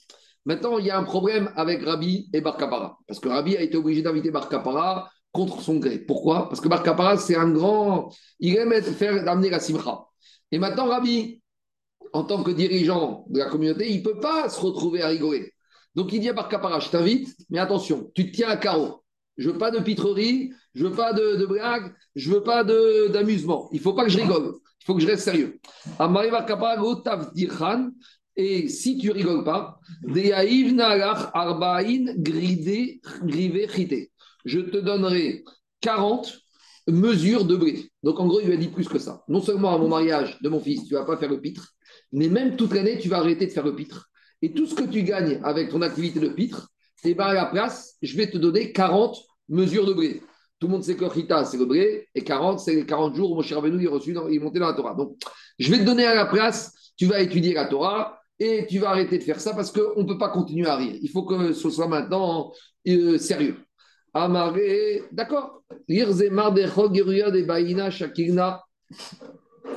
Maintenant, il y a un problème avec Rabbi et Bar Kappara. Parce que Rabbi a été obligé d'inviter Bar Kappara contre son gré. Pourquoi? Parce que Bar Kappara, c'est un grand... Il aime faire amener la simcha. Et maintenant, Rabbi, en tant que dirigeant de la communauté, il ne peut pas se retrouver à rigoler. Donc, il dit à Bar Kappara, je t'invite, mais attention, tu te tiens à carreau. Je veux pas de pitrerie, je veux pas de blagues, je veux pas d'amusement. Il faut pas que je rigole, il faut que je reste sérieux. Amari Bar Kappara go tavdirhan, et si tu rigoles pas, deyaïv nalach arba'in gride grive chite. Je te donnerai 40 mesures de blé. Donc en gros, il lui a dit plus que ça. Non seulement à mon mariage de mon fils, tu vas pas faire le pitre, mais même toute l'année, tu vas arrêter de faire le pitre. Et tout ce que tu gagnes avec ton activité de pitre, et bien à la place, je vais te donner 40 mesures de blé. Tout le monde sait que Chita, c'est le blé, et 40, c'est les 40 jours où Moshe Rabbeinu il est monté dans la Torah. Donc, je vais te donner à la place, tu vas étudier la Torah, et tu vas arrêter de faire ça, parce qu'on ne peut pas continuer à rire. Il faut que ce soit maintenant sérieux. Amaré, d'accord. Irzemar de Chogiruya de Baïna Shakirna.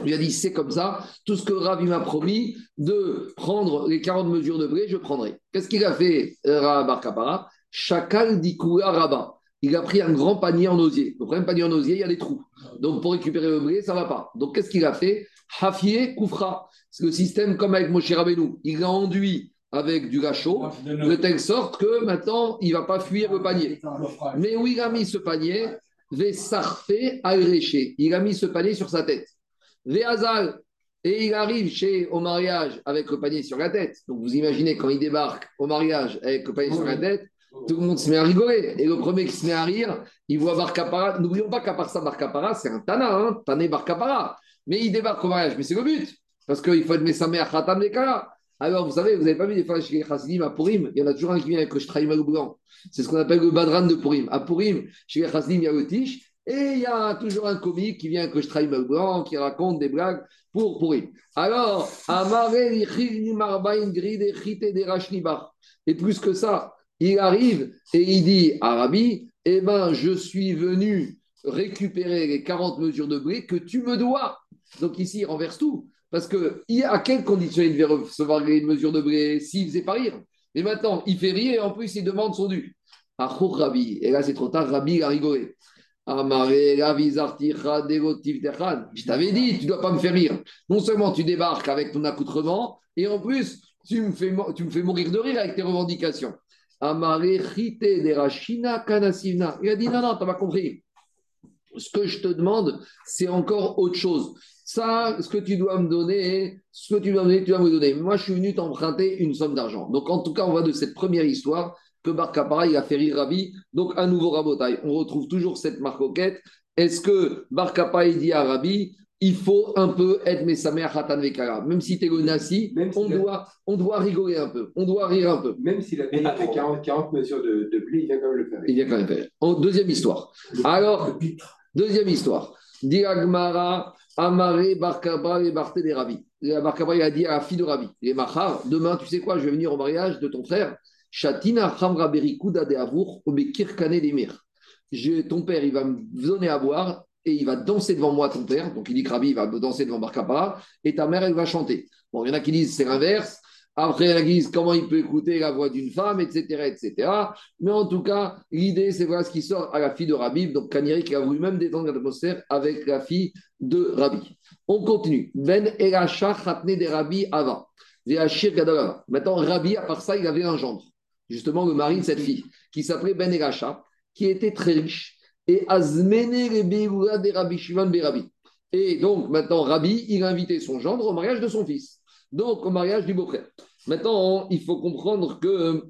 Il a dit, c'est comme ça, tout ce que Rabbi m'a promis de prendre les 40 mesures de blé, je prendrai. Qu'est-ce qu'il a fait, Bar Kappara? Chakal dikouya Rabba. Il a pris un grand panier en osier. Le premier panier en osier, il y a des trous. Donc, pour récupérer le blé, ça ne va pas. Donc, qu'est-ce qu'il a fait? Hafié Koufra. C'est le système comme avec Moshe Rabbeinu. Il l'a enduit avec du gâche chaud, de telle sorte que maintenant, il ne va pas fuir le panier. Mais où il a mis ce panier? Vesarfé agréché. Il a mis ce panier sur sa tête. Et il arrive au mariage avec le panier sur la tête. Donc vous imaginez quand il débarque au mariage avec le panier sur la tête, tout le monde se met à rigoler. Et le premier qui se met à rire, il voit Bar Kappara. N'oublions pas qu'à part ça, Bar Kappara, c'est un Tana, hein, Tané Bar Kappara. Mais il débarque au mariage, mais c'est le but, parce qu'il faut admettre sa mère Khatam Nekala. Alors vous savez, vous n'avez pas vu des fois chez les Chassidim à Pourim, il y en a toujours un qui vient avec le Shtraïma ou blanc. C'est ce qu'on appelle le Badran de Pourim. À Pourim, chez les Chassidim, il y a le Tish. Et il y a toujours un comique qui vient que je trahis le blanc, qui raconte des blagues pour pourrir. Alors, et plus que ça, il arrive et il dit à Rabbi, eh ben, je suis venu récupérer les 40 mesures de blé que tu me dois. Donc ici, il renverse tout. Parce que à quelles conditions il devait recevoir les mesures de blé s'il ne faisait pas rire? Mais maintenant, il fait rire et en plus, il demande son dû. Rabbi. Et là, c'est trop tard, Rabbi a rigolé. Je t'avais dit, tu ne dois pas me faire rire. Non seulement tu débarques avec ton accoutrement, et en plus, tu me fais mourir de rire avec tes revendications. Il a dit, non, tu n'as pas compris. Ce que je te demande, c'est encore autre chose. Ça, ce que tu dois me donner. Moi, je suis venu t'emprunter une somme d'argent. Donc, en tout cas, on va de cette première histoire que Bar Kappara, il a fait rire Rabbi. Donc, à nouveau rabotaille. On retrouve toujours cette marcoquette. Est-ce que Bar Kappara, il dit à Rabbi, il faut un peu être Mesameh Hatan Vekara. Même si tu es le Nassi, on doit rigoler un peu. On doit rire un peu. Même s'il avait 40 mesures de blé, il vient quand même le faire rire. Deuxième histoire. Alors, deuxième histoire. Diagmara, Amare, Bar Kappara et Barthé des Rabbi. Bar Kappara, il a dit à la fille de Rabbi, les Mahar, demain, tu sais quoi, je vais venir au mariage de ton frère. Chatina Hamra Berikuda de Avour, Obekirkane Demir. Ton père, il va me donner à boire et il va danser devant moi, ton père. Donc il dit que Rabbi, il va danser devant Bar Kappara et ta mère, elle va chanter. Bon, il y en a qui disent c'est l'inverse. Après, il y en a qui disent comment il peut écouter la voix d'une femme, etc., etc. Mais en tout cas, l'idée, c'est voilà ce qui sort à la fille de Rabbi. Donc Kaniri qui a voulu même détendre l'atmosphère avec la fille de Rabbi. On continue. Ben Elasha Khatne de Rabbi Ava. Maintenant, Rabbi, à part ça, il avait un gendre. Justement le mari de cette fille, qui s'appelait Ben Elasha, qui était très riche, et Azmene le Beoula de Rabbi Shimon be Rabbi. Et donc, maintenant, Rabbi, il a invité son gendre au mariage de son fils, donc au mariage du beau-frère. Maintenant, il faut comprendre que...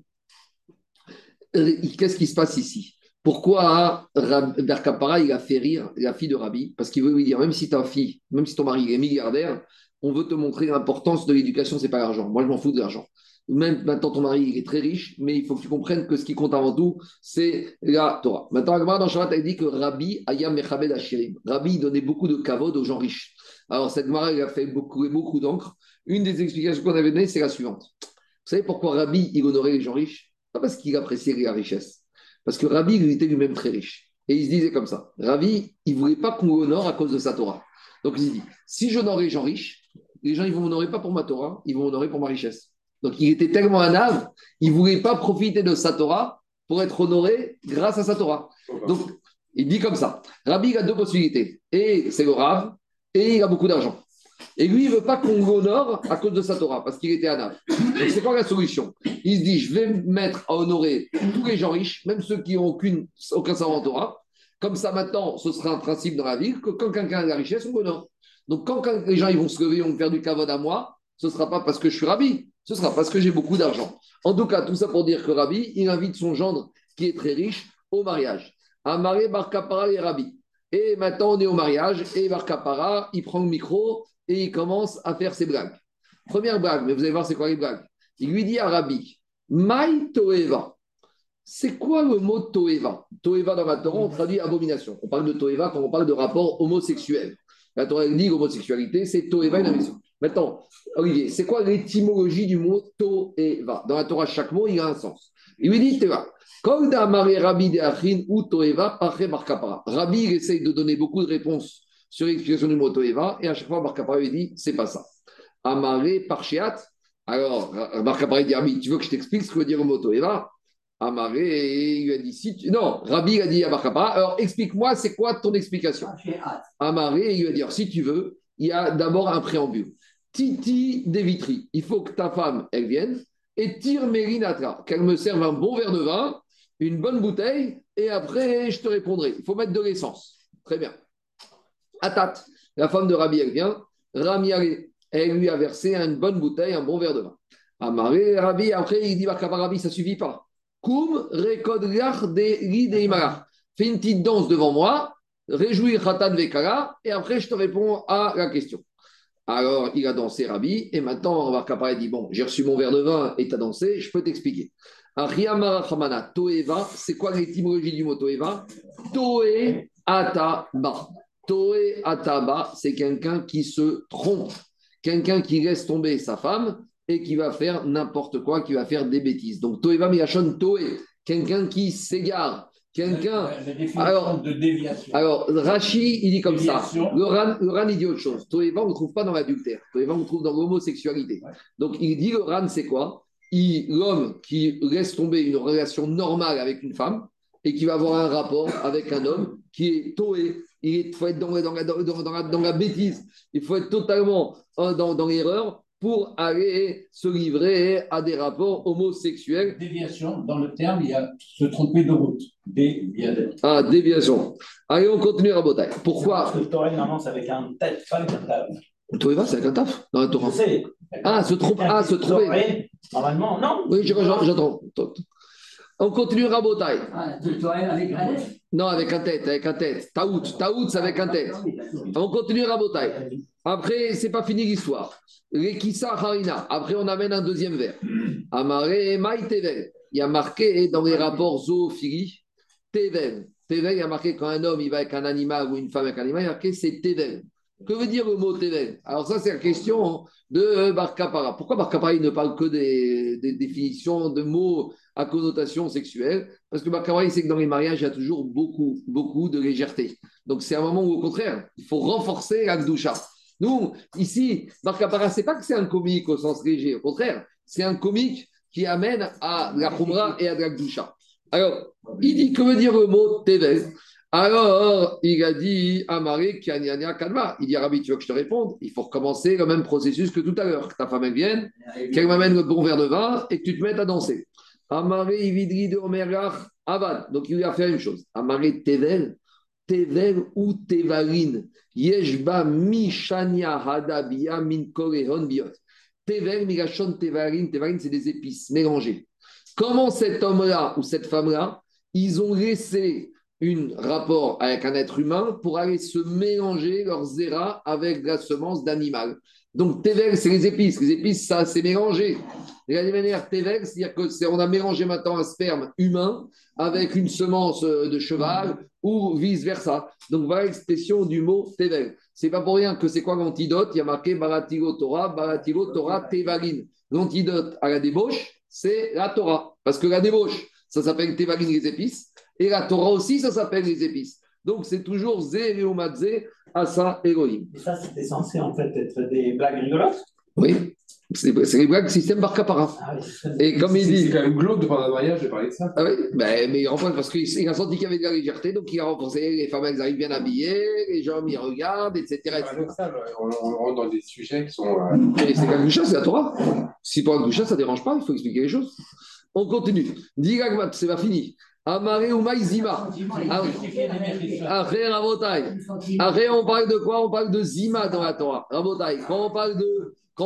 Qu'est-ce qui se passe ici? Pourquoi Bar Kappara, il a fait rire la fille de Rabbi? Parce qu'il veut lui dire, même si ta fille, même si ton mari est milliardaire, on veut te montrer l'importance de l'éducation, c'est pas l'argent. Moi, je m'en fous de l'argent. Même maintenant, ton mari, il est très riche, mais il faut que tu comprennes que ce qui compte avant tout, c'est la Torah. Maintenant, la Gemara dans Shabbat, elle dit que Rabbi, Ayam Mechabed Ashirim. Rabbi, il donnait beaucoup de kavod aux gens riches. Alors, cette Gemara, elle a fait beaucoup d'encre. Une des explications qu'on avait données, c'est la suivante. Vous savez pourquoi Rabbi, il honorait les gens riches? Pas parce qu'il appréciait la richesse. Parce que Rabbi, il était lui-même très riche. Et il se disait comme ça. Rabbi, il ne voulait pas qu'on l'honore à cause de sa Torah. Donc, il dit, si j'honorais les gens riches, les gens, ils vont m'honorer pas pour ma Torah, ils vont m'honorer pour ma richesse. Donc, il était tellement un ave, il ne voulait pas profiter de sa Torah pour être honoré grâce à sa Torah. Donc, il dit comme ça. Rabbi, il a deux possibilités. Et c'est le rave, et il a beaucoup d'argent. Et lui, il ne veut pas qu'on l'honore à cause de sa Torah, parce qu'il était un ave. Donc, c'est quoi la solution? Il se dit, je vais me mettre à honorer tous les gens riches, même ceux qui n'ont aucun savoir en Torah. Comme ça, maintenant, ce sera un principe dans la ville, que quand quelqu'un a de la richesse, on l'honore. Donc, quand les gens ils vont se lever, ils vont me faire du kavod à moi, ce ne sera pas parce que je suis Rabbi. Ce sera parce que j'ai beaucoup d'argent. En tout cas, tout ça pour dire que Rabbi, il invite son gendre, qui est très riche, au mariage. À marier Bar Kappara et Rabbi. Et maintenant, on est au mariage, et Bar Kappara, il prend le micro, et il commence à faire ses blagues. Première blague, mais vous allez voir c'est quoi les blagues. Il lui dit à Rabbi, « Mai Toeva ». C'est quoi le mot « Toeva » ? « Toeva » dans la Torah, on traduit « abomination ». On parle de « Toeva » quand on parle de rapport homosexuel. La Torah dit l'homosexualité, c'est « Toeva » une abomination. Maintenant, Olivier, c'est quoi l'étymologie du mot Toeva ? Dans la Torah, chaque mot, il a un sens. Il lui dit Toeva. Rabbi, il essaye de donner beaucoup de réponses sur l'explication du mot Toeva, et à chaque fois, Bar Kappara lui dit c'est pas ça. Amaré Parchéat. Alors, Bar Kappara dit Rabbi, tu veux que je t'explique ce que veut dire le mot Toeva ? Amaré, il lui a dit si tu... Non, Rabbi a dit à Bar Kappara, alors explique-moi, c'est quoi ton explication ? Amaré, il lui a dit si tu veux, il y a d'abord un préambule. Titi des Vitry, il faut que ta femme, elle vienne, et tire Mérinatra, qu'elle me serve un bon verre de vin, une bonne bouteille, et après, je te répondrai. Il faut mettre de l'essence. Très bien. Atat, la femme de Rabbi, elle vient. Ramiare, elle lui a versé une bonne bouteille, un bon verre de vin. Amaré, Rabbi, après, il dit, Bar Kappara, Rabbi, ça ne suffit pas. Koum, rekodgar de l'idéimara. Fais une petite danse devant moi, réjouir Khatan Vekala, et après, je te réponds à la question. Alors, il a dansé Rabbi, et maintenant, Bar Kappara dit, bon, j'ai reçu mon verre de vin et tu as dansé, je peux t'expliquer. Ariamara Hamana, Toeva, c'est quoi l'étymologie du mot Toeva ? Toe Ataba. Toe Ataba, c'est quelqu'un qui se trompe, quelqu'un qui laisse tomber sa femme et qui va faire n'importe quoi, qui va faire des bêtises. Donc, Toeva Miyashon Toe, quelqu'un qui s'égare. Quelqu'un. Alors, de déviation. Alors, Rashi, il dit comme déviation. Ça. Le Ran, il dit autre chose. Toeva, on ne trouve pas dans l'adultère. Toeva, on le trouve dans l'homosexualité. Ouais. Donc, il dit le Ran, c'est quoi ? L'homme qui laisse tomber une relation normale avec une femme et qui va avoir un rapport avec un homme qui est Toé. Il faut être dans la bêtise. Il faut être totalement dans l'erreur pour aller se livrer à des rapports homosexuels. Déviation, dans le terme, il y a se tromper de route. Déviation. Ah, déviation. Allez, on continue à Botaï. Pourquoi ? Parce que le Torah, normalement, c'est avec un taf, pas avec un taf. Le Torah, c'est avec un taf dans le Torah. Je sais. Ah, se tromper. Ah, se tromper. Normalement, non. Oui, j'attends. On continue à Botaï. Ah, le Torah avec un tête ? Non, avec un tête. Taout, c'est avec un tête. On continue à Botaï. Après, c'est pas fini l'histoire. Rekissa Harina. Après, on amène un deuxième verre. Amaré Maï Tevel. Il y a marqué dans les rapports zoophilie Tevel. Tevel, il y a marqué quand un homme il va avec un animal ou une femme avec un animal, il y a marqué c'est Tevel. Que veut dire le mot Tevel ? Alors, ça, c'est la question de Bar Kappara. Pourquoi Bar Kappara ne parle que des définitions de mots à connotation sexuelle ? Parce que Bar Kappara, il sait que dans les mariages, il y a toujours beaucoup de légèreté. Donc, c'est un moment où, au contraire, il faut renforcer la Gdoucha. Nous, ici, Bar Kappara, ce n'est pas que c'est un comique au sens léger. Au contraire, c'est un comique qui amène à la Khumra et à la Gdoucha. Alors, il dit, que veut dire le mot Tevel ? Alors, il a dit Amaré, Kianyanya, Kalma. Il dit Rabbi, tu veux que je te réponde ? Il faut recommencer le même processus que tout à l'heure. Que ta femme, elle vienne, qu'elle m'amène le bon verre de vin et que tu te mettes à danser. Amaré, Ividri de Omerach, Avan. Donc, il lui a fait la même chose. Amaré, Tevel ou Tevarin. Yeshba, Mishania, Hadabia, Minkorehon, Biot. Tevel, Migashon, Tevarin. Tevarin, c'est des épices mélangées. Comment cet homme-là ou cette femme-là, ils ont laissé un rapport avec un être humain pour aller se mélanger leur zéra avec la semence d'animal. Donc Tevel, c'est les épices. Les épices, ça s'est mélangé. De la même manière, Tevel, c'est-à-dire qu'on a mélangé maintenant un sperme humain avec une semence de cheval ou vice-versa. Donc voilà l'expression du mot Tevel. C'est pas pour rien que c'est quoi l'antidote ? Il y a marqué Baratilo Torah Tevalin. L'antidote à la débauche, c'est la Torah. Parce que la débauche, ça s'appelle Tevalin, les épices. Et la Torah aussi, ça s'appelle les épices. Donc c'est toujours Zé Réomadze Asa Elohim. Et ça, c'était censé en fait être des blagues rigolotes ? Oui. C'est les blagues système Bar Kappara. Ah oui. Et comme il dit. C'est quand même glauque de pendant le mariage, j'ai parlé de ça. Ah oui, mais il renforce parce qu'il a senti qu'il y avait de la légèreté, donc il a renforcé les femmes, elles arrivent bien habillées, les gens ils regardent, etc. C'est paradoxal, on rentre dans des sujets qui sont. Et c'est la doucha, c'est la Torah. Si pour la doucha, ça ne dérange pas, il faut expliquer les choses. On continue. Diragmat, c'est pas fini. Amaré ou Maïzima. Après, Rabotai. Après, on parle de quoi ? On parle de Zima dans la Torah. Rabotai. Quand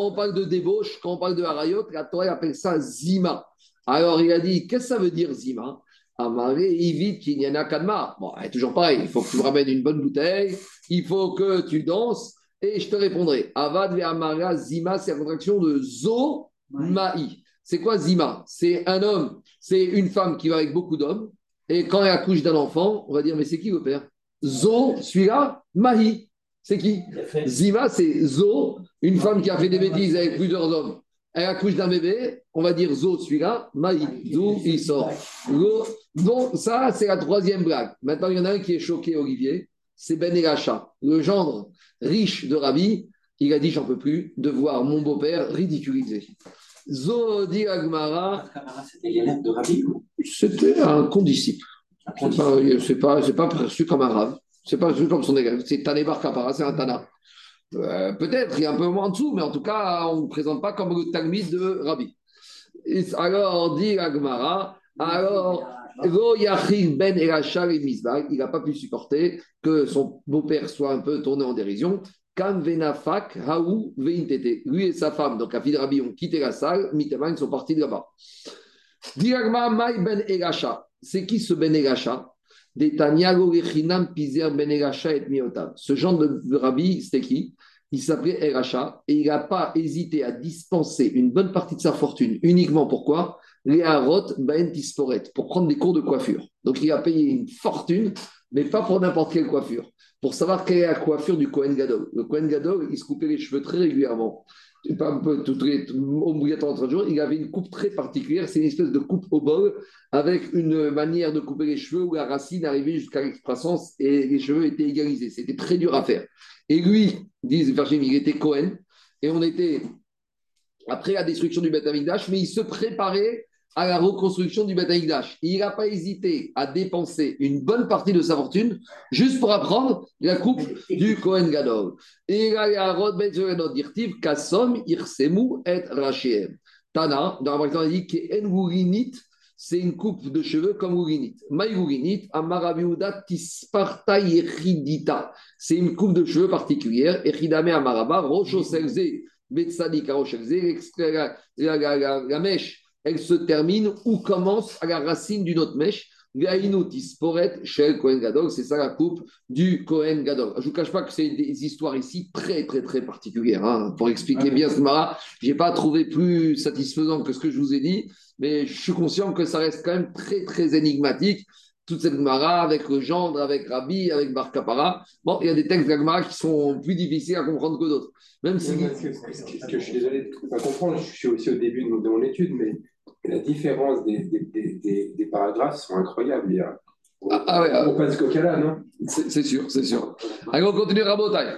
on parle de débauche, quand on parle de harayot, la Torah appelle ça Zima. Alors il a dit, qu'est-ce que ça veut dire Zima ? Amaré, évite qu'il n'y en a qu'à demain. Bon, toujours pareil, il faut que tu me ramènes une bonne bouteille, il faut que tu danses, et je te répondrai. Avad ve Amara Zima, c'est la contraction de Zo Maï. C'est quoi Zima ? C'est un homme, c'est une femme qui va avec beaucoup d'hommes, et quand elle accouche d'un enfant, on va dire, mais c'est qui le père ? Zo, celui-là, Maï. C'est qui ? Zima, c'est Zo, une femme qui a fait des bêtises avec plusieurs hommes. Elle accouche d'un bébé, on va dire Zo, celui-là, Maï, d'où il sort. Donc, ça, c'est la troisième blague. Maintenant, il y en a un qui est choqué, Olivier, c'est Ben Elasha, le gendre riche de Rabbi. Il a dit, j'en peux plus, de voir mon beau-père ridiculisé. Zo, dit Agmara. C'était l'élève de Rabbi ? C'était un condisciple. C'est pas perçu comme un rave. C'est pas comme son élève, c'est Tané Bar Kappara, c'est un Tana. Peut-être, il y a un peu moins en dessous, mais en tout cas, on ne présente pas comme le Talmid de Rabbi. Et alors, dit la Gemara, alors, Ben Elasha et Mizbag, il n'a pas pu supporter que son beau-père soit un peu tourné en dérision. Kam Venafak, Haou Veintete. Lui et sa femme, donc la fille de Rabbi, ont quitté la salle, Mitema, ils sont partis de là-bas. Dit la Gemara, Mai Ben Elasha. C'est qui ce Ben Elasha ? Ce genre de rabbi, c'était qui ? Il s'appelait Eracha et il n'a pas hésité à dispenser une bonne partie de sa fortune, uniquement pourquoi ? Pour prendre des cours de coiffure. Donc il a payé une fortune, mais pas pour n'importe quelle coiffure, pour savoir quelle est la coiffure du Kohen Gadol. Le Kohen Gadol, il se coupait les cheveux très régulièrement, pas un peu obligatoirement 30 jours, il avait une coupe très particulière, c'est une espèce de coupe au bol, avec une manière de couper les cheveux où la racine arrivait jusqu'à l'excroissance et les cheveux étaient égalisés. C'était très dur à faire. Et lui, disent Virginie, il était Cohen, et on était après la destruction du Beit Hamikdash, mais il se préparait à la reconstruction du Beit Hamikdash. Il n'a pas hésité à dépenser une bonne partie de sa fortune juste pour apprendre la coupe du Kohen Gadol. Et Tana, dans la partie, on a dit qu'en Wurinit, c'est une coupe de cheveux comme Wurinit. Maï Wurinit, Amarabiouda Tisparta Yeridita. C'est une coupe de cheveux particulière. Eridame Amaraba, Rocho Selze, Betsadi Karo Selze, la mèche. Elle se termine ou commence à la racine d'une autre mèche. C'est ça la coupe du Kohen Gadol. Je ne vous cache pas que c'est des histoires ici très, très, très particulières. Hein. Pour expliquer bien ce mara, je n'ai pas trouvé plus satisfaisant que ce que je vous ai dit, mais je suis conscient que ça reste quand même très, très énigmatique. Toute cette Gemara avec le gendre, avec Rabbi, avec Bar Kappara. Bon, il y a des textes de la Gemara qui sont plus difficiles à comprendre que d'autres. Même si. Que je suis désolé de ne pas comprendre, je suis aussi au début de mon étude, mais la différence des paragraphes sont incroyables. Il y a... On passe qu'au cas-là, non ? C'est sûr. Alors, on continue Rabotai.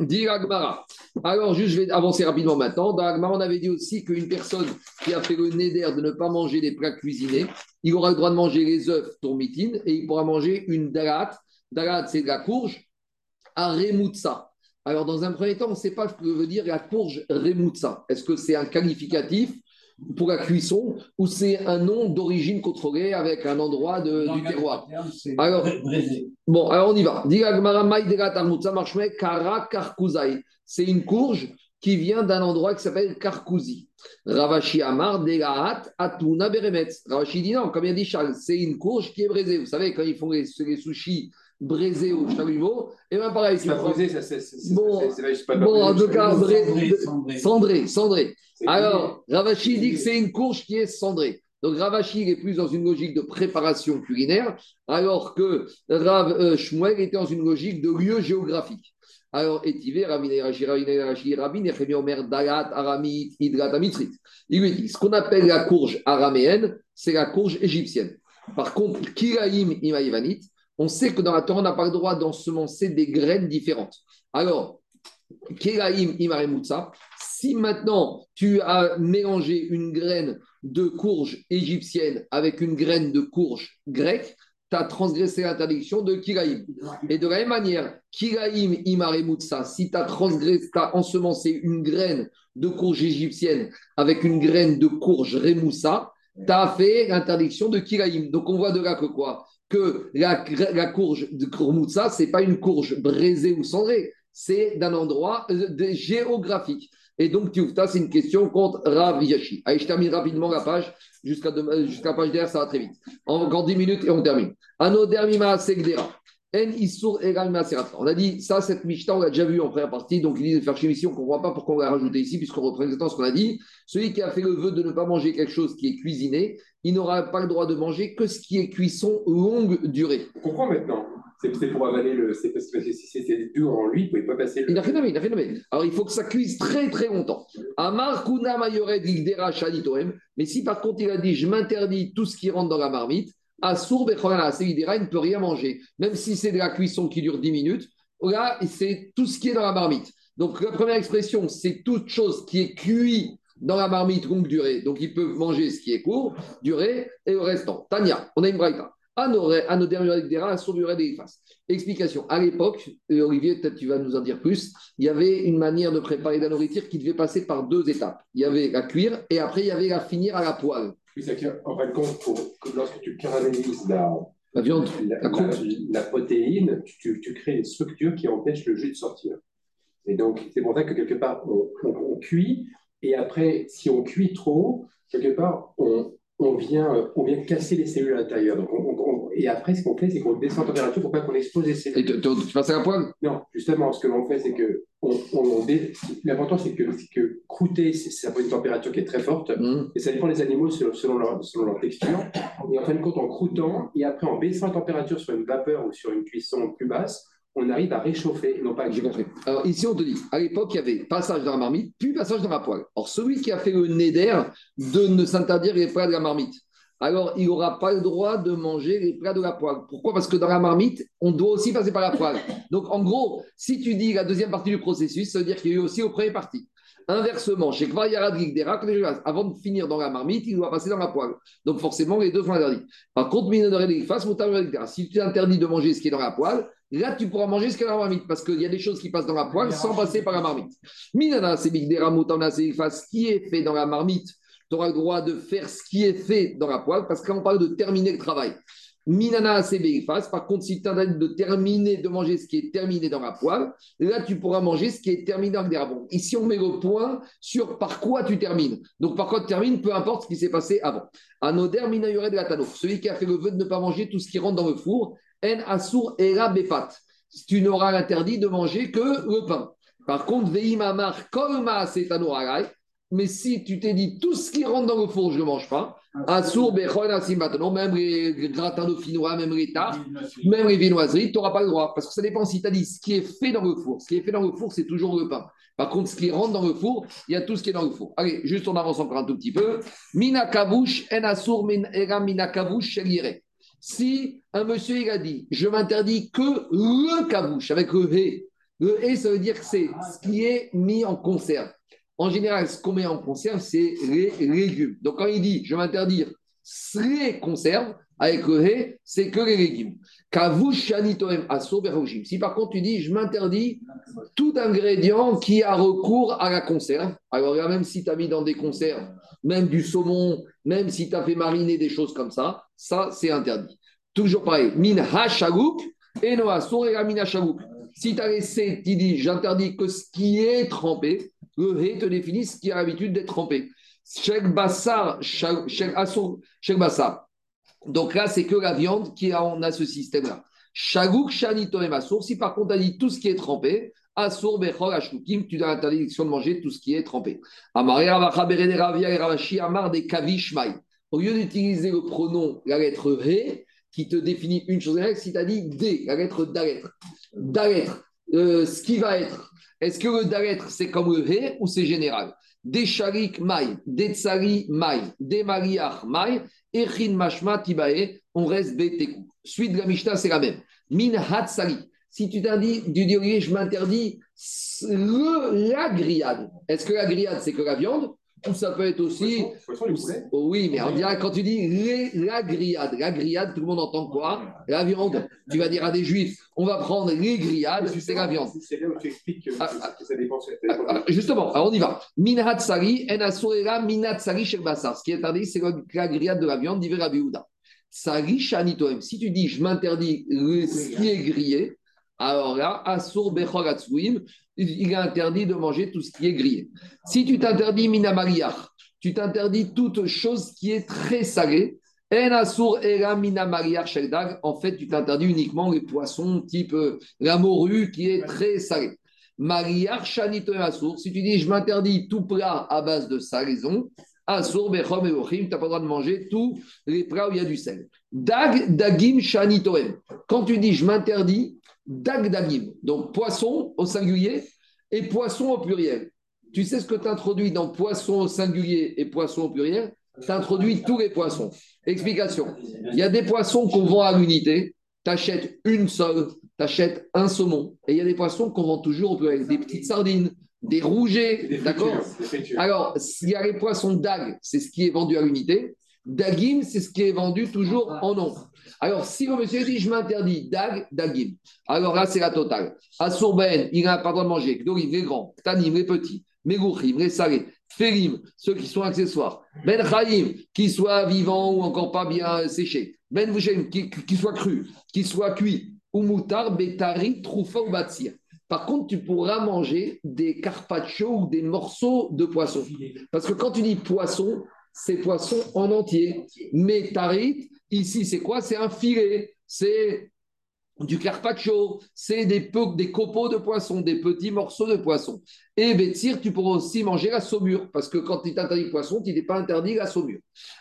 Dit Agmara. Alors, juste, je vais avancer rapidement maintenant. Dans Agmara, on avait dit aussi qu'une personne qui a fait le neder de ne pas manger des plats cuisinés, il aura le droit de manger les œufs tourmitines et il pourra manger une dalat. Dalat, c'est de la courge à remoutsa. Alors, dans un premier temps, on ne sait pas ce que veut dire la courge remoutsa. Est-ce que c'est un qualificatif pour la cuisson, ou c'est un nom d'origine contrôlée avec un endroit du terroir. Alors, bon, alors on y va. C'est une courge qui vient d'un endroit qui s'appelle Karkouzi. Ravashi Amar Delahat Atuna Beremetz. Ravashi dit non, comme il a dit Charles, c'est une courge qui est braisée. Vous savez, quand ils font les sushis braisés au chalumeau, et bien pareil. C'est pas braisé, ça c'est. Bon, en tout cas, cendré. Alors, Ravashi dit que c'est une courge qui est cendrée. Donc Ravashi est plus dans une logique de préparation culinaire, alors que Rav Shmuel était dans une logique de lieu géographique. Alors, Etivé, Rabbi Nechemi Omer, Dalat, Aramit, Hidrat, Amitrit. Il lui dit, ce qu'on appelle la courge araméenne, c'est la courge égyptienne. Par contre, Kiraïm, Imaïvanit, on sait que dans la Torah, on n'a pas le droit d'ensemencer des graines différentes. Alors, Kiraïm, Imaremutsa, si maintenant tu as mélangé une graine de courge égyptienne avec une graine de courge grecque, tu as transgressé l'interdiction de Kiraïm. Et de la même manière, Kiraïm Imaremutsa, si tu as transgressé, tu as ensemencé une graine de courge égyptienne avec une graine de courge remoussa, tu as fait l'interdiction de Kiraïm. Donc on voit de là que quoi ? Que la courge de remoussa, ce n'est pas une courge braisée ou cendrée, c'est d'un endroit géographique. Et donc, Tioufta, c'est une question contre Rav Yashi. Allez, je termine rapidement la page. Jusqu'à la page derrière, ça va très vite. Encore 10 minutes et on termine. On a dit, ça, cette Mishnah, on l'a déjà vu en première partie. Donc, il dit de faire chez ici, on ne comprend pas pourquoi on l'a rajouté ici, puisqu'on reprend exactement ce qu'on a dit. Celui qui a fait le vœu de ne pas manger quelque chose qui est cuisiné, il n'aura pas le droit de manger que ce qui est cuisson longue durée. On comprend maintenant. C'est pour avaler le. C'est parce que si c'était dur en lui, il ne pouvait pas passer le. Il n'a rien nommé. Alors il faut que ça cuise très très longtemps. Amar Kuna Mayored Igdera Shaditoem. Mais si par contre il a dit je m'interdis tout ce qui rentre dans la marmite, Assour Bechorana, c'est Igdera, il ne peut rien manger. Même si c'est de la cuisson qui dure 10 minutes, là c'est tout ce qui est dans la marmite. Donc la première expression, c'est toute chose qui est cuite dans la marmite longue durée. Donc ils peuvent manger ce qui est court, durée, et le restant. Tania, on a une braïta. Explication. À l'époque, Olivier, peut-être tu vas nous en dire plus, il y avait une manière de préparer la nourriture qui devait passer par deux étapes. Il y avait la cuire et après il y avait la finir à la poêle. Oui, c'est qu'en fin de compte, lorsque tu caramélises la viande, la protéine, tu crées une structure qui empêche le jus de sortir. Et donc, c'est pour ça que quelque part, on cuit et après, si on cuit trop, quelque part, on vient casser les cellules à l'intérieur. Donc et après, ce qu'on fait, c'est qu'on descend en température pour pas qu'on explose les cellules. Et tu passes à la poêle ? Non, justement, ce que l'on fait, c'est que l'important, c'est que croûter, ça prend une température qui est très forte. Et ça dépend des animaux selon leur texture. Et en fin de compte, en croûtant, et après en baissant la température sur une vapeur ou sur une cuisson plus basse, on arrive à réchauffer, non pas... J'ai compris. Alors ici, on te dit, à l'époque, il y avait passage dans la marmite, puis passage dans la poêle. Or, celui qui a fait le néder de ne s'interdire les plats de la marmite, alors il n'aura pas le droit de manger les plats de la poêle. Pourquoi ? Parce que dans la marmite, on doit aussi passer par la poêle. Donc, en gros, si tu dis la deuxième partie du processus, ça veut dire qu'il y a eu aussi au premier parti. Inversement, chez Kvar Yaradrik Derak, avant de finir dans la marmite, il doit passer dans la poêle. Donc, forcément, les deux sont interdits. Par contre, si tu interdis de manger ce qui est dans la poêle, là, tu pourras manger ce qu'il y a dans la marmite, parce qu'il y a des choses qui passent dans la poêle sans passer par la marmite. Minana, c'est Bigdera, Moutana, c'est ce qui est fait dans la marmite. Tu auras le droit de faire ce qui est fait dans la poêle, parce qu'on parle de terminer le travail. Minana, c'est Bigfas. Par contre, si tu as de terminer, de manger ce qui est terminé dans la poêle, là, tu pourras manger ce qui est terminé dans le dérabon. Ici, on met le point sur par quoi tu termines. Donc, par quoi tu termines, peu importe ce qui s'est passé avant. Anoder, Mina, Yore de la Tano. Celui qui a fait le vœu de ne pas manger tout ce qui rentre dans le four, En Assour Era Befat. Tu n'auras l'interdit de manger que le pain. Par contre, Veimamar Kolma Setano Arai. Mais si tu t'es dit tout ce qui rentre dans le four, je ne mange pas. Assour Bechon Asim Batanon, même les gratins dauphinois, même les tartes, même les viennoiseries, tu n'auras pas le droit. Parce que ça dépend si tu as dit ce qui est fait dans le four. Ce qui est fait dans le four, c'est toujours le pain. Par contre, ce qui rentre dans le four, il y a tout ce qui est dans le four. Allez, juste on avance encore un tout petit peu. Mina Kavush, En Assour Era Mina Kavush, Shelire. Si un monsieur il a dit, je m'interdis que le kavouche avec le hé. Le hé, ça veut dire que c'est ce qui est mis en conserve. En général, ce qu'on met en conserve, c'est les légumes. Donc quand il dit, je m'interdis les conserves avec le hé, c'est que les légumes. Kavouche anitoem asso berojim. Si par contre tu dis, je m'interdis tout ingrédient qui a recours à la conserve. Alors là, même si tu as mis dans des conserves, même du saumon, même si tu as fait mariner des choses comme ça, ça, c'est interdit. Toujours pareil. Min ha-shagouk et noa sourera min ha-shagouk. Si tu as laissé, tu dis, j'interdis que ce qui est trempé. le hé te définit ce qui a l'habitude d'être trempé. Shel bassar, shel asur, shel bassar. Donc là, c'est que la viande qui a, on a ce système-là. Shagouk, shanito et masour. Si par contre, tu as dit tout ce qui est trempé, asur, bechor, ashoukim, tu as l'interdiction de manger tout ce qui est trempé. Amaria, vachaberene, ravia, et ravashi, amar, des kavishmai. Au lieu d'utiliser le pronom, la lettre hé, qui te définit une chose, si tu as dit dé, la lettre d'alêtre, ce qui va être. Est-ce que le d'alêtre, c'est comme le hé ou c'est général? Des sharik maï, des tsari maï, des mariach maï, echin mashma tibae, on reste bétekou. Suite de la Mishnah, c'est la même. Min hatsari. Si tu t'indis, du diriger, je m'interdis la grillade. Est-ce que la grillade, c'est que la viande? Ou ça peut être aussi. Oui, mais on dirait quand tu dis la grillade, tout le monde entend quoi? La viande. Tu vas dire à des juifs, on va prendre les grillades, c'est la viande. C'est là où tu expliques que ça dépend. Justement, on y va. Minat sari, enasurera, minat sari chez Bassar. Ce qui est interdit, c'est la grillade de la viande d'Iver Rabbi Yehuda. Sari shanitoem. Si tu dis, je m'interdis ce qui est grillé. Alors là, Asur Bechor Atzouim, il est interdit de manger tout ce qui est grillé. Si tu t'interdis Minamariach, tu t'interdis toute chose qui est très salée, En Asur Era Minamariach Sheldag, en fait, tu t'interdis uniquement les poissons type la morue qui est très salée. Mariach Shanito Asur, si tu dis je m'interdis tout plat à base de salaison, Asur Bechor Mevochim, tu n'as pas le droit de manger tous les plats où il y a du sel. Dag Dagim Shanitoem, quand tu dis je m'interdis, Dagdagim, donc poisson au singulier et poisson au pluriel. Tu sais ce que tu introduis dans poisson au singulier et poisson au pluriel? Tu introduis tous les poissons. Explication. Il y a des poissons qu'on vend à l'unité, tu achètes une seule, tu achètes un saumon. Et il y a des poissons qu'on vend toujours au pluriel, des petites sardines, des rougets, d'accord? Alors, il y a les poissons dag, c'est ce qui est vendu à l'unité. Dagim, c'est ce qui est vendu toujours en nombre. Alors, si le monsieur dit, je m'interdis, dag, dagim. Alors là, c'est la totale. Assourben, il n'a pas le droit de manger. Gdorim, les grands. Tanim, les petits. Megouchim, les salés. Férim, ceux qui sont accessoires. Ben Chaim, qu'ils soient vivants ou encore pas bien séchés. Ben Vushem, qu'ils soient crus, qu'ils soient cuits. Umoutar, betari, troufa ou batsir. Par contre, tu pourras manger des carpaccio ou des morceaux de poisson. Parce que quand tu dis poisson, c'est poisson en entier. Mais tarit, ici, c'est quoi? C'est un filet, c'est du carpaccio, c'est des copeaux de poisson, des petits morceaux de poisson. Et bétir, tu pourras aussi manger la saumure, parce que quand tu t'interdis le poisson, tu n'es pas interdit la saumure.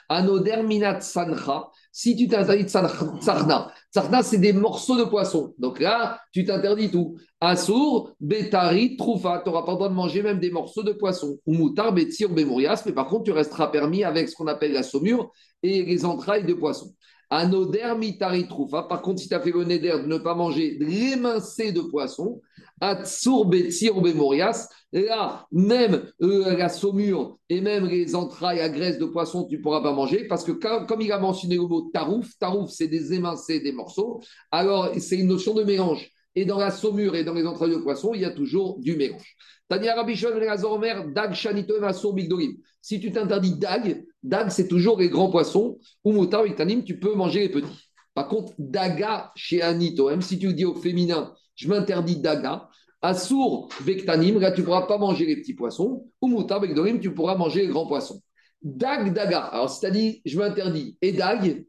Anoderminat sancha, si tu t'interdis de sarna, sarna, c'est des morceaux de poisson. Donc là, tu t'interdis tout. Assour, bétari, troufa, tu n'auras pas le droit de manger même des morceaux de poisson. Ou moutar, bétir, bémourias, mais par contre, tu resteras permis avec ce qu'on appelle la saumure et les entrailles de poisson. Anoder mitari troufa. Par contre, si tu as fait le neder de ne pas manger l'émincé de poisson, atsur betir bemorias, là, même la saumure et même les entrailles à graisse de poisson, tu ne pourras pas manger parce que comme il a mentionné le mot tarouf, c'est des émincés, des morceaux, alors c'est une notion de mélange. Et dans la saumure et dans les entrailles de poisson, il y a toujours du mélange. Tania Rabbi Shimon ben Azor, dag shanito asur bigdorim. Si tu t'interdis dag, c'est toujours les grands poissons. Ou motar itanim, tu peux manger les petits. Par contre, daga chez Anito, même si tu dis au féminin, je m'interdis daga. Asur vektanim, là tu ne pourras pas manger les petits poissons. Ou motar bigdorim, tu pourras manger les grands poissons. Daga. Alors si tu as dit, je m'interdis et daga.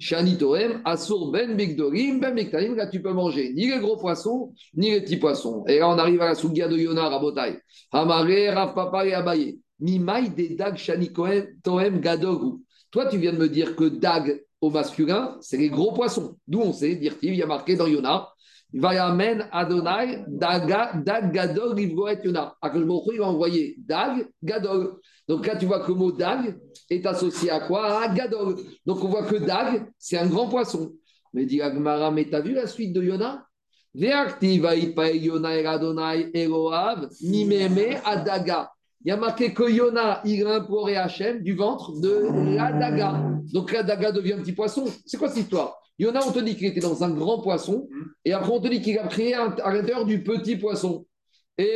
Shanitoem, asur ben bigdorim, ben mektarim, là tu peux manger ni les gros poissons, ni les petits poissons. Et là on arrive à la sougya de Yonah Rabotai. Hamare, Rav Papa et Abaye. Mimaï des dag shanitoem gadogu. Toi tu viens de me dire que dag au masculin, c'est les gros poissons. D'où on sait, il y a marqué dans Yonah. Vayamen Adonai daga dag gadog livgoet Yonah. À que je me retrouve, il va envoyer dag gadog. Donc là, tu vois que le mot dag est associé à quoi? À gadol. Donc on voit que dag, c'est un grand poisson. Mais dit Agmara, mais t'as vu la suite de Yona? Il y a marqué que Yona, il implorait Hachem du ventre de la daga. Donc la daga devient un petit poisson. C'est quoi cette histoire? Yona, on te dit qu'il était dans un grand poisson, et après on te dit qu'il a créé à l'intérieur du petit poisson. Ceux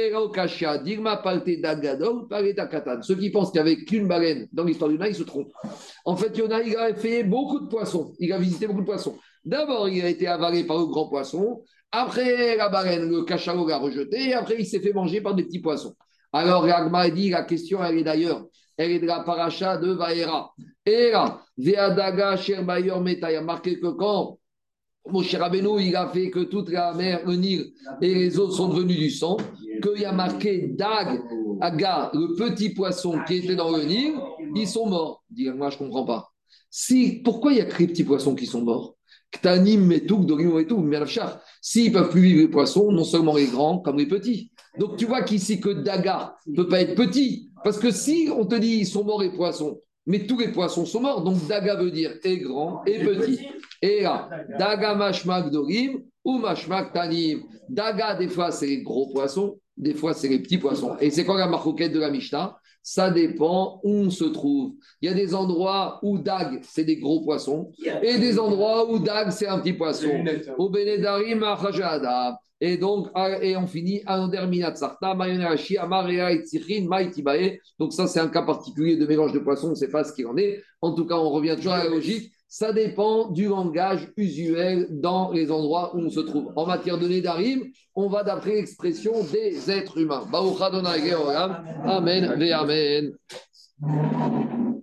qui pensent qu'il n'y avait qu'une baleine dans l'histoire d'Yona, ils se trompent. En fait, Yona, il a fait beaucoup de poissons. Il a visité beaucoup de poissons. D'abord, il a été avalé par le grand poisson. Après, la baleine, le cachalot l'a rejeté. Et après, il s'est fait manger par des petits poissons. Alors, l'Agma dit, la question, elle est d'ailleurs. Elle est de la paracha de Vaera. Et là, Veadaga, Sherbayor, Meta, il a marqué que quand Moshe Rabbeinu, il a fait que toute la mer, le Nil et les eaux sont devenues du sang, qu'il a marqué Dag, Aga, le petit poisson qui était dans le Nil, ils sont morts. Dit moi, je ne comprends pas. Si, pourquoi il y a que les petits poissons qui sont morts? Ktanim, Metouk, Dorimo et tout, Merafchar. S'ils ne peuvent plus vivre les poissons, non seulement les grands, comme les petits. Donc tu vois qu'ici que Daga ne peut pas être petit. Parce que si on te dit ils sont morts les poissons, mais tous les poissons sont morts, donc Daga veut dire et grand et petit. Et là, Daga Mashmak Dorim ou Mashmak Tanim. Daga, des fois, c'est les gros poissons, des fois, c'est les petits poissons. Et c'est quoi la marquette de la Mishnah? Ça dépend où on se trouve. Il y a des endroits où Dag, c'est des gros poissons, et des endroits où Dag, c'est un petit poisson. Au Benedarim, Achajada. Et donc, et on finit, donc ça, c'est un cas particulier de mélange de poissons, on ne sait pas ce qu'il en est. En tout cas, on revient toujours à la logique. Ça dépend du langage usuel dans les endroits où on se trouve. En matière de Nedarim, on va d'après l'expression des êtres humains. Baruch Adonai Geolam. Amen. Amen.